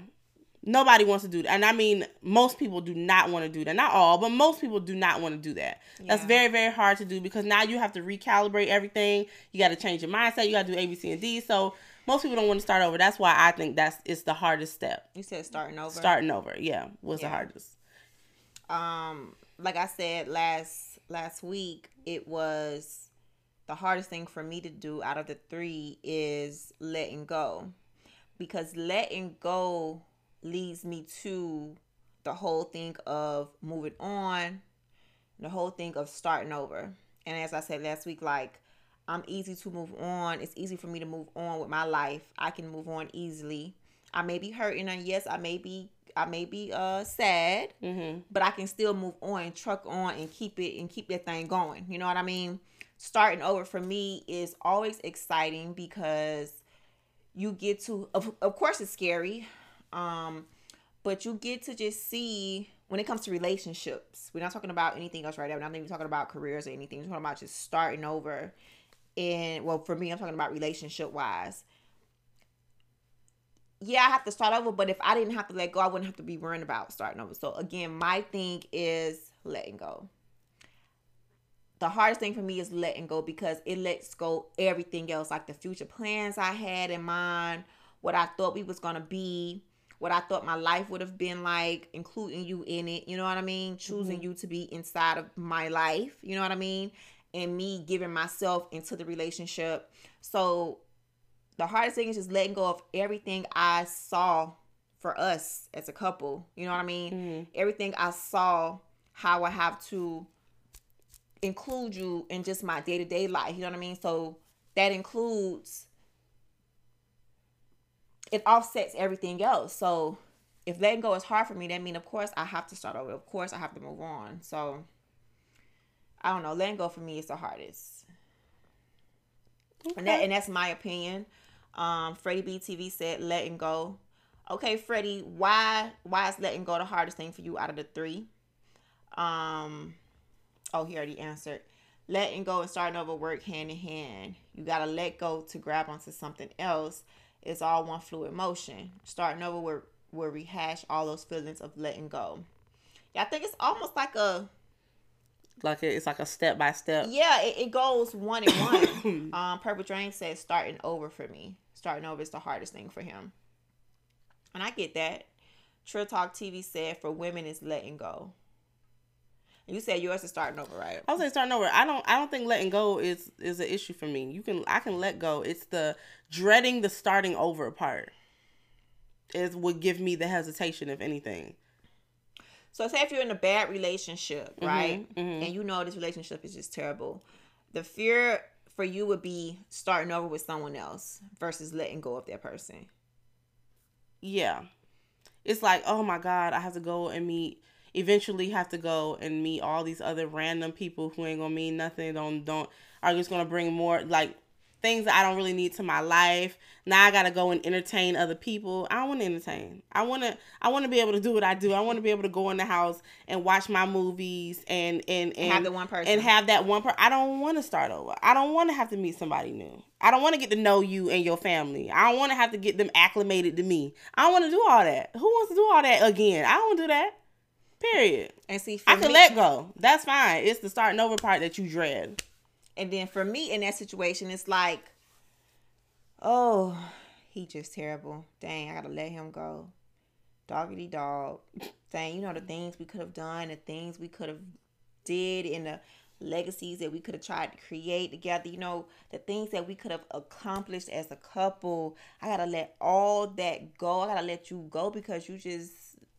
Nobody wants to do that. And I mean, most people do not want to do that. Not all, but most people do not want to do that. Yeah. That's very, very hard to do because now you have to recalibrate everything. You got to change your mindset. You got to do A, B, C, and D. So most people don't want to start over. That's why I think that's it's the hardest step. You said starting over? Starting over, yeah. What's yeah. the hardest? Um, like I said last last week, it was the hardest thing for me to do out of the three is letting go. Because letting go... leads me to the whole thing of moving on, the whole thing of starting over. And as I said last week, like, I'm easy to move on. It's easy for me to move on with my life. I can move on easily. I may be hurting, and yes, I may be I may be uh sad, mm-hmm. but I can still move on and truck on and keep it and keep that thing going. You know what I mean? Starting over for me is always exciting because you get to, of, of course it's scary, Um, but you get to just see when it comes to relationships, we're not talking about anything else right now. We're not even talking about careers or anything. We're talking about just starting over in, well, for me, I'm talking about relationship wise. Yeah, I have to start over, but if I didn't have to let go, I wouldn't have to be worrying about starting over. So again, my thing is letting go. The hardest thing for me is letting go, because it lets go everything else, like the future plans I had in mind, what I thought we was going to be, what I thought my life would have been like, including you in it, you know what I mean? Choosing mm-hmm. you to be inside of my life, you know what I mean? And me giving myself into the relationship. So the hardest thing is just letting go of everything I saw for us as a couple, you know what I mean? Mm-hmm. Everything I saw, how I have to include you in just my day-to-day life, you know what I mean? So that includes, it offsets everything else. So if letting go is hard for me, that means, of course, I have to start over. Of course, I have to move on. So I don't know. Letting go for me is the hardest. Okay. And, that, and that's my opinion. Um, Freddie B T V said letting go. Okay, Freddie, why why is letting go the hardest thing for you out of the three? Um, oh, he already answered. Letting go and starting over work hand in hand. You got to let go to grab onto something else. It's all one fluid motion. Starting over, we're, we're rehash all those feelings of letting go. Yeah, I think it's almost like a... Like a, it's like a step-by-step. Yeah, it, it goes one and one. um, Purple Drain says starting over for me. Starting over is the hardest thing for him. And I get that. Trill Talk T V said for women is letting go. You said yours is starting over, right? I was saying starting over. I don't. I don't think letting go is is an issue for me. You can. I can let go. It's the dreading the starting over part. It would give me the hesitation, if anything. So, say if you're in a bad relationship, right? Mm-hmm, mm-hmm. And you know this relationship is just terrible. The fear for you would be starting over with someone else versus letting go of that person. Yeah, it's like, oh my God, I have to go and meet. Eventually have to go and meet all these other random people who ain't gonna mean nothing, don't don't are just gonna bring more like things that I don't really need to my life. Now I gotta go and entertain other people. I don't wanna entertain. I wanna I wanna be able to do what I do. I wanna be able to go in the house and watch my movies and and, and have the one person and have that one person. I don't wanna start over. I don't wanna have to meet somebody new. I don't wanna get to know you and your family. I don't wanna have to get them acclimated to me. I don't wanna do all that. Who wants to do all that again? I don't wanna do that. Period. And see, for I can me, let go. That's fine. It's the starting over part that you dread. And then for me in that situation, it's like, oh, he just terrible. Dang, I gotta let him go. Doggity dog. Dang, you know the things we could have done, the things we could have did, and the legacies that we could have tried to create together. You know the things that we could have accomplished as a couple. I gotta let all that go. I gotta let you go because you just.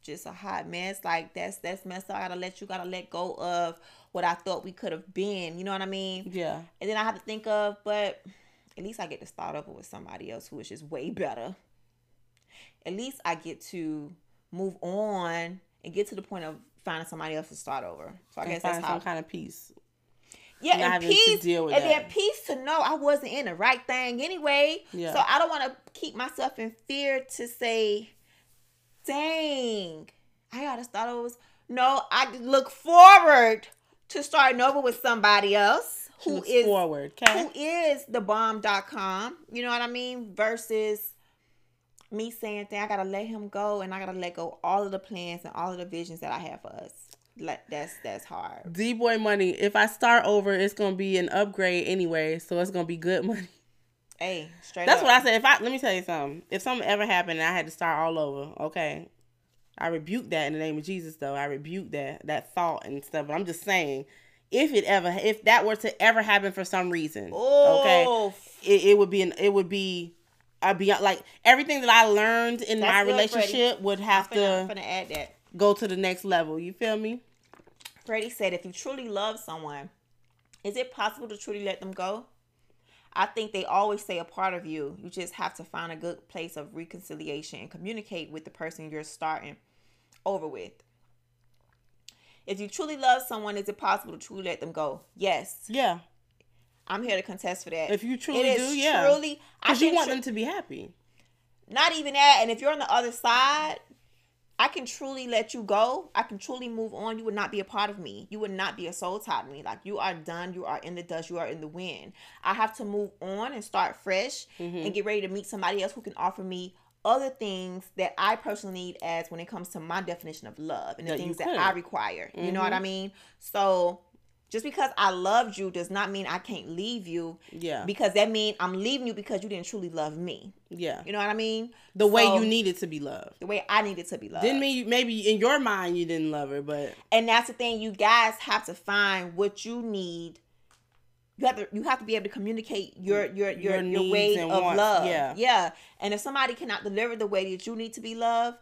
just a hot mess. Like that's that's messed up. I gotta let you gotta let go of what I thought we could have been, you know what I mean? Yeah. And then I have to think of, but at least I get to start over with somebody else who is just way better. At least I get to move on and get to the point of finding somebody else to start over. So I and guess find that's some how, kind of peace. Yeah, Not and peace, to deal with and that. Then peace to know I wasn't in the right thing anyway. Yeah. So I don't want to keep myself in fear to say, dang, I gotta start over. No, I look forward to starting over with somebody else who is forward, okay? Who is the bomb dot com, you know what I mean? Versus me saying, dang, I gotta let him go and I gotta let go all of the plans and all of the visions that I have for us. Like that's that's hard. D Boy Money, if I start over, it's gonna be an upgrade anyway, so it's gonna be good money. Hey, straight That's up. What I said. If I let me tell you something. If something ever happened and I had to start all over, okay. I rebuke that in the name of Jesus though. I rebuke that that thought and stuff. But I'm just saying, if it ever if that were to ever happen for some reason, oh. okay, it, it would be an it would be a beyond like everything that I learned in That's my good, relationship Freddie. Would have I'm finna, to I'm finna add that. Go to the next level. You feel me? Freddie said if you truly love someone, is it possible to truly let them go? I think they always stay a part of you. You just have to find a good place of reconciliation and communicate with the person you're starting over with. If you truly love someone, is it possible to truly let them go? Yes. Yeah. I'm here to contest for that. If you truly do, yeah. Truly, because you want tr- them to be happy. Not even that. And if you're on the other side, I can truly let you go. I can truly move on. You would not be a part of me. You would not be a soul tie to me. Like, you are done. You are in the dust. You are in the wind. I have to move on and start fresh mm-hmm. and get ready to meet somebody else who can offer me other things that I personally need as when it comes to my definition of love and the that things that I require. Mm-hmm. You know what I mean? So just because I loved you does not mean I can't leave you. Yeah. Because that means I'm leaving you because you didn't truly love me. Yeah. You know what I mean? The so, way you needed to be loved. The way I needed to be loved. Didn't mean you, maybe in your mind you didn't love her, but. And that's the thing. You guys have to find what you need. You have to, you have to be able to communicate your your your, your, your way of wants. love. Yeah. Yeah. And if somebody cannot deliver the way that you need to be loved.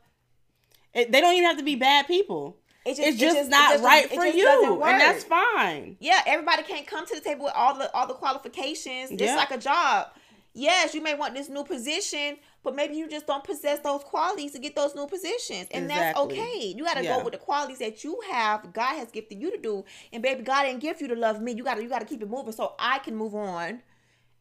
It, they don't even have to be bad people. It's just, it's just, it's just not it right for it you, and that's fine. Yeah, everybody can't come to the table with all the all the qualifications. It's yeah. like a job. Yes, you may want this new position, but maybe you just don't possess those qualities to get those new positions, and exactly. that's okay. You got to yeah. go with the qualities that you have. God has gifted you to do, and baby, God didn't give you to love me. You got to you got to keep it moving, so I can move on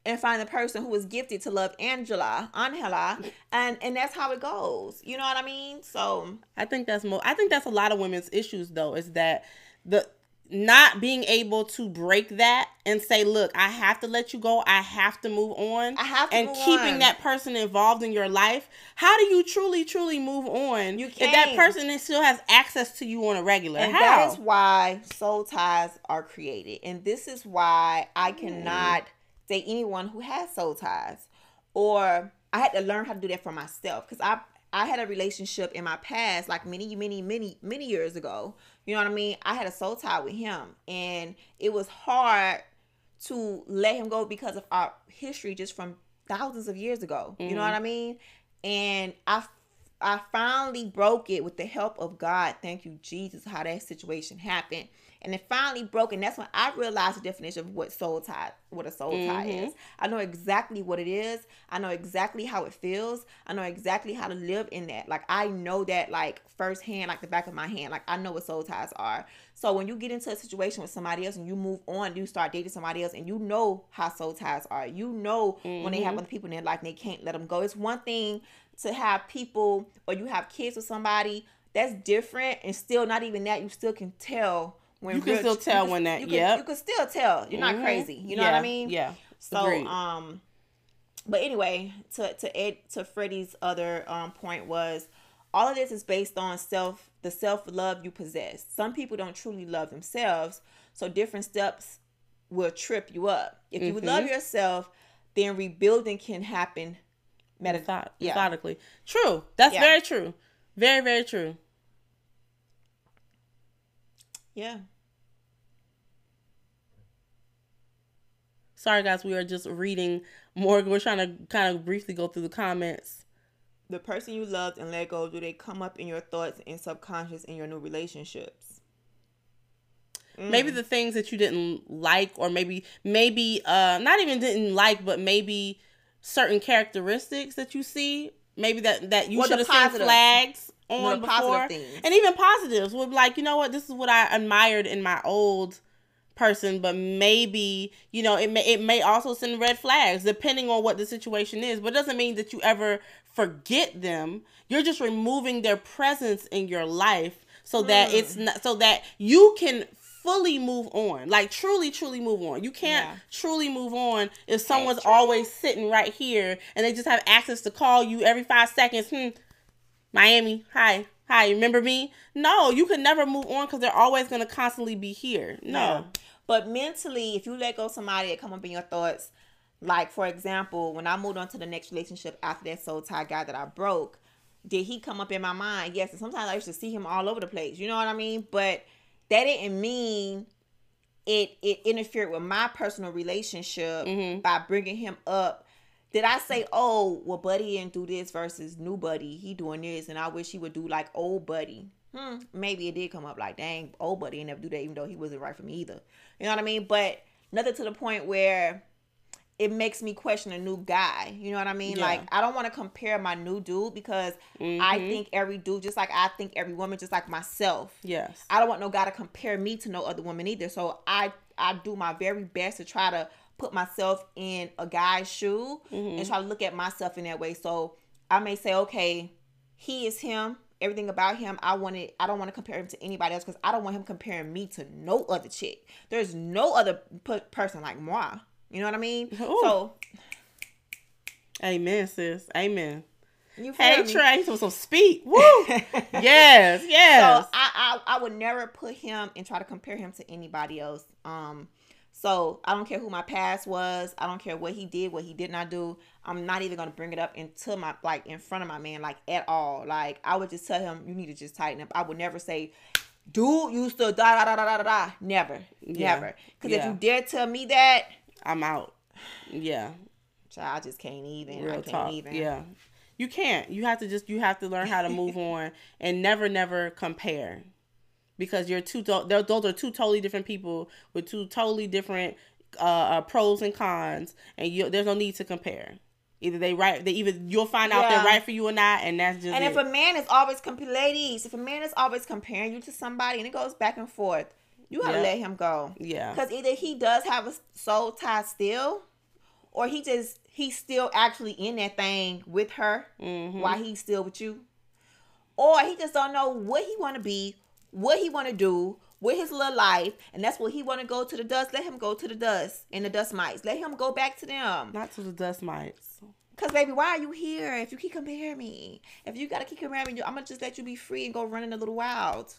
and find the person who is gifted to love Angela, Angela, and and that's how it goes. You know what I mean? So I think that's mo- I think that's a lot of women's issues, though, is that the not being able to break that and say, "Look, I have to let you go. I have to move on. I have to and move keeping on. That person involved in your life. How do you truly, truly move on? You can't. If that person still has access to you on a regular. And how? That is why soul ties are created, and this is why I cannot. Mm. Date anyone who has soul ties, or I had to learn how to do that for myself, because I I had a relationship in my past, like many many many many years ago. You know what I mean? I had a soul tie with him, and it was hard to let him go because of our history, just from thousands of years ago. Mm-hmm. You know what I mean? And I I finally broke it with the help of God. Thank you, Jesus, how that situation happened. And it finally broke, and that's when I realized the definition of what soul tie, what a soul mm-hmm. tie is. I know exactly what it is. I know exactly how it feels. I know exactly how to live in that. Like, I know that, like, firsthand, like the back of my hand. Like, I know what soul ties are. So when you get into a situation with somebody else and you move on, you start dating somebody else, and you know how soul ties are. You know mm-hmm. when they have other people in their life and they can't let them go. It's one thing to have people, or you have kids with somebody, that's different, and still not even that. You still can tell. When you can still tell you can, when that, yeah. You can still tell. You're not mm-hmm. crazy. You know yeah. what I mean? Yeah. So, Agreed. um, but anyway, to to add to Freddie's other um point was, all of this is based on self, the self love you possess. Some people don't truly love themselves, so different steps will trip you up. If you mm-hmm. love yourself, then rebuilding can happen method- yeah. methodically. True. That's yeah. very true. Very very true. Yeah. Sorry, guys, we are just reading more. We're trying to kind of briefly go through the comments. The person you loved and let go, do they come up in your thoughts and subconscious in your new relationships? Mm. Maybe the things that you didn't like, or maybe, maybe uh, not even didn't like, but maybe certain characteristics that you see, maybe that, that you well, should have seen flags on no, before. And even positives would be like, you know what, this is what I admired in my old person, but maybe, you know, it may it may also send red flags depending on what the situation is, but it doesn't mean that you ever forget them. You're just removing their presence in your life so mm. that it's not, so that you can fully move on, like truly truly move on. You can't yeah. truly move on if someone's always sitting right here and they just have access to call you every five seconds. hmm Miami, hi. Hi, remember me? No, you can never move on because they're always going to constantly be here. No. Yeah. But mentally, if you let go of somebody that come up in your thoughts, like, for example, when I moved on to the next relationship after that soul tie guy that I broke, did he come up in my mind? Yes. And sometimes I used to see him all over the place. You know what I mean? But that didn't mean it, it interfered with my personal relationship mm-hmm. by bringing him up. Did I say, oh, well, buddy didn't do this versus new buddy, he doing this, and I wish he would do like old buddy? Hmm, maybe it did come up like, dang, old buddy didn't ever do that, even though he wasn't right for me either. You know what I mean? But nothing to the point where it makes me question a new guy. You know what I mean? Yeah. Like, I don't want to compare my new dude because mm-hmm. I think every dude, just like I think every woman, just like myself. Yes. I don't want no guy to compare me to no other woman either. So I, I do my very best to try to put myself in a guy's shoe mm-hmm. and try to look at myself in that way. So I may say, okay, he is him. everything about him. I wanted, I don't want to compare him to anybody else because I don't want him comparing me to no other chick. There's no other p- person like moi. You know what I mean? Ooh. So, amen, sis. Amen. You hey me? Trey, so, so speak. Woo! Yes, yes. So I, I, I would never put him and try to compare him to anybody else. Um, so I don't care who my past was. I don't care what he did, what he did not do. I'm not even gonna bring it up into my like in front of my man like at all. Like I would just tell him, you need to just tighten up. I would never say, dude, you still da da da da da da. Never, yeah. never. Because yeah. if you dare tell me that, I'm out. Yeah. Child, I just can't even. Real I can't talk. even. Yeah. You can't. You have to just, you have to learn how to move on and never, never compare because you're two, those are two totally different people with two totally different uh, pros and cons, and you, there's no need to compare. Either they right, they either you'll find out yeah. they're right for you or not, and that's just And it. if a man is always, comp- ladies, if a man is always comparing you to somebody and it goes back and forth, you gotta yeah. let him go. Yeah. Because either he does have a soul tie still or he just, he's still actually in that thing with her mm-hmm. while he's still with you. Or he just don't know what he want to be, what he want to do with his little life. And that's what he want to go to the dust. Let him go to the dust and the dust mites. Let him go back to them. Not to the dust mites. Because, baby, why are you here if you keep comparing me? If you got to keep comparing me, I'm going to just let you be free and go running a little wild.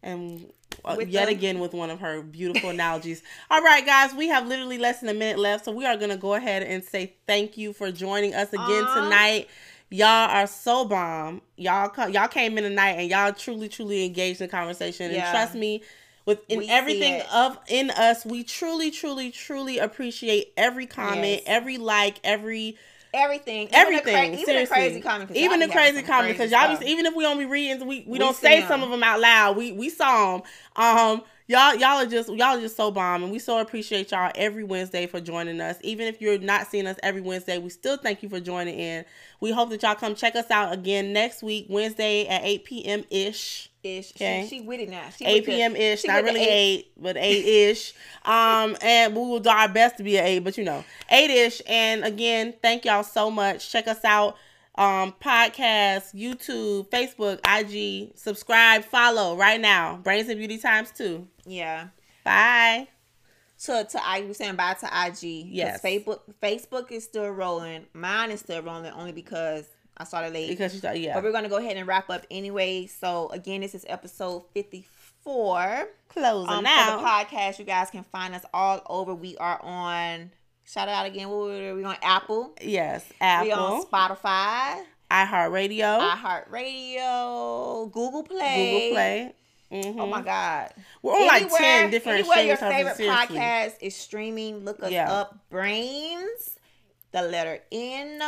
And uh, yet them. again with one of her beautiful analogies. All right, guys, we have literally less than a minute left, so we are going to go ahead and say thank you for joining us again um, tonight. Y'all are so bomb. Y'all co- y'all came in tonight and y'all truly, truly engaged in the conversation. Yeah. And trust me, within we everything of in us, we truly, truly, truly appreciate every comment, yes. every like, every... Everything, everything, even the crazy comment, even the crazy comment, because y'all, be, even if we don't be reading, we, we, we don't say them. some of them out loud. We we saw them. Um, y'all y'all are just y'all are just so bomb, and we so appreciate y'all every Wednesday for joining us. Even if you're not seeing us every Wednesday, we still thank you for joining in. We hope that y'all come check us out again next week, Wednesday at eight p.m. ish. Ish. Okay. She, she with it now. She eight p.m. ish. Not really eight, eight but eight-ish. um, and we will do our best to be an eight, but you know, eight-ish. And again, thank y'all so much. Check us out. Um, podcast, YouTube, Facebook, I G. Subscribe, follow right now. Brains and Beauty times two. Yeah. Bye. To to I you saying bye to I G. Yes. Facebook Facebook is still rolling. Mine is still rolling only because I started late. Because you started, yeah. But we're going to go ahead and wrap up anyway. So, again, this is episode fifty-four. Closing um, out. For the podcast, you guys can find us all over. We are on, shout out again, we're we on Apple. Yes, Apple. We're on Spotify. iHeartRadio. iHeartRadio. Google Play. Google Play. Mm-hmm. Oh, my God. We're on anywhere, like ten different streaming your favorite services, podcast is streaming. Look us yeah. up. Brains, the letter N.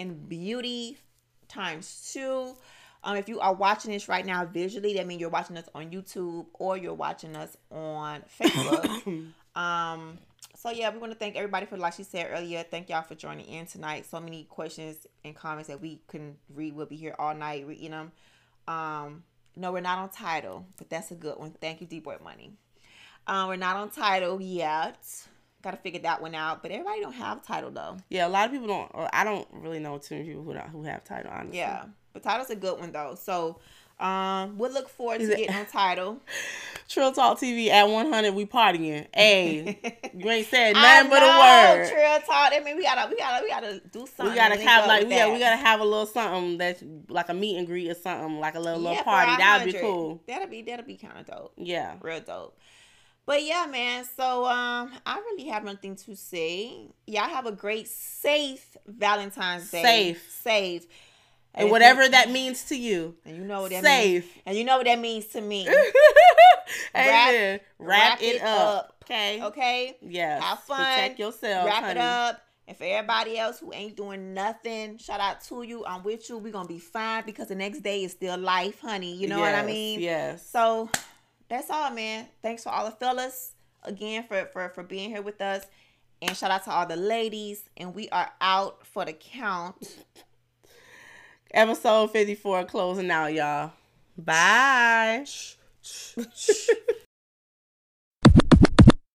And beauty times two. Um, if you are watching this right now visually, that means you're watching us on YouTube or you're watching us on Facebook. um, so yeah, we want to thank everybody for, like she said earlier, thank y'all for joining in tonight. So many questions and comments that we couldn't read. We'll be here all night reading them. Um, no, we're not on Tidal, but that's a good one. Thank you, D-Boy Money. Um, we're not on Tidal yet. Got to figure that one out. But everybody don't have Tidal, though. Yeah, a lot of people don't. Or I don't really know too many people who don't, who have Tidal, honestly. Yeah, but Tidal's a good one, though. So, um, we'll look forward Is to it, getting on Tidal. Trill Talk T V at one hundred, we partying. Hey, you ain't said nothing but know, a word. Trill Talk. I mean, we gotta, we gotta, we gotta do something. We gotta have go like, yeah, that. we gotta have a little something that's like a meet and greet or something, like a little yeah, little party. That'd be cool. That'd be that'd be kind of dope. Yeah, real dope. But yeah, man, so um, I really have nothing to say. Y'all have a great, safe Valentine's Day. Safe. Safe. And, and whatever you, that means to you. And you know what that safe. means. And you know what that means to me. Amen. Wrap, wrap, wrap it, it up. up. Okay. Okay? Yes. Have fun. Protect yourself, Wrap honey. it up. And for everybody else who ain't doing nothing, shout out to you. I'm with you. We're going to be fine because the next day is still life, honey. You know yes, what I mean? Yes. So... that's all, man. Thanks for all the fellas again for, for, for being here with us. And shout out to all the ladies. And we are out for the count. Episode fifty-four closing out, y'all. Bye.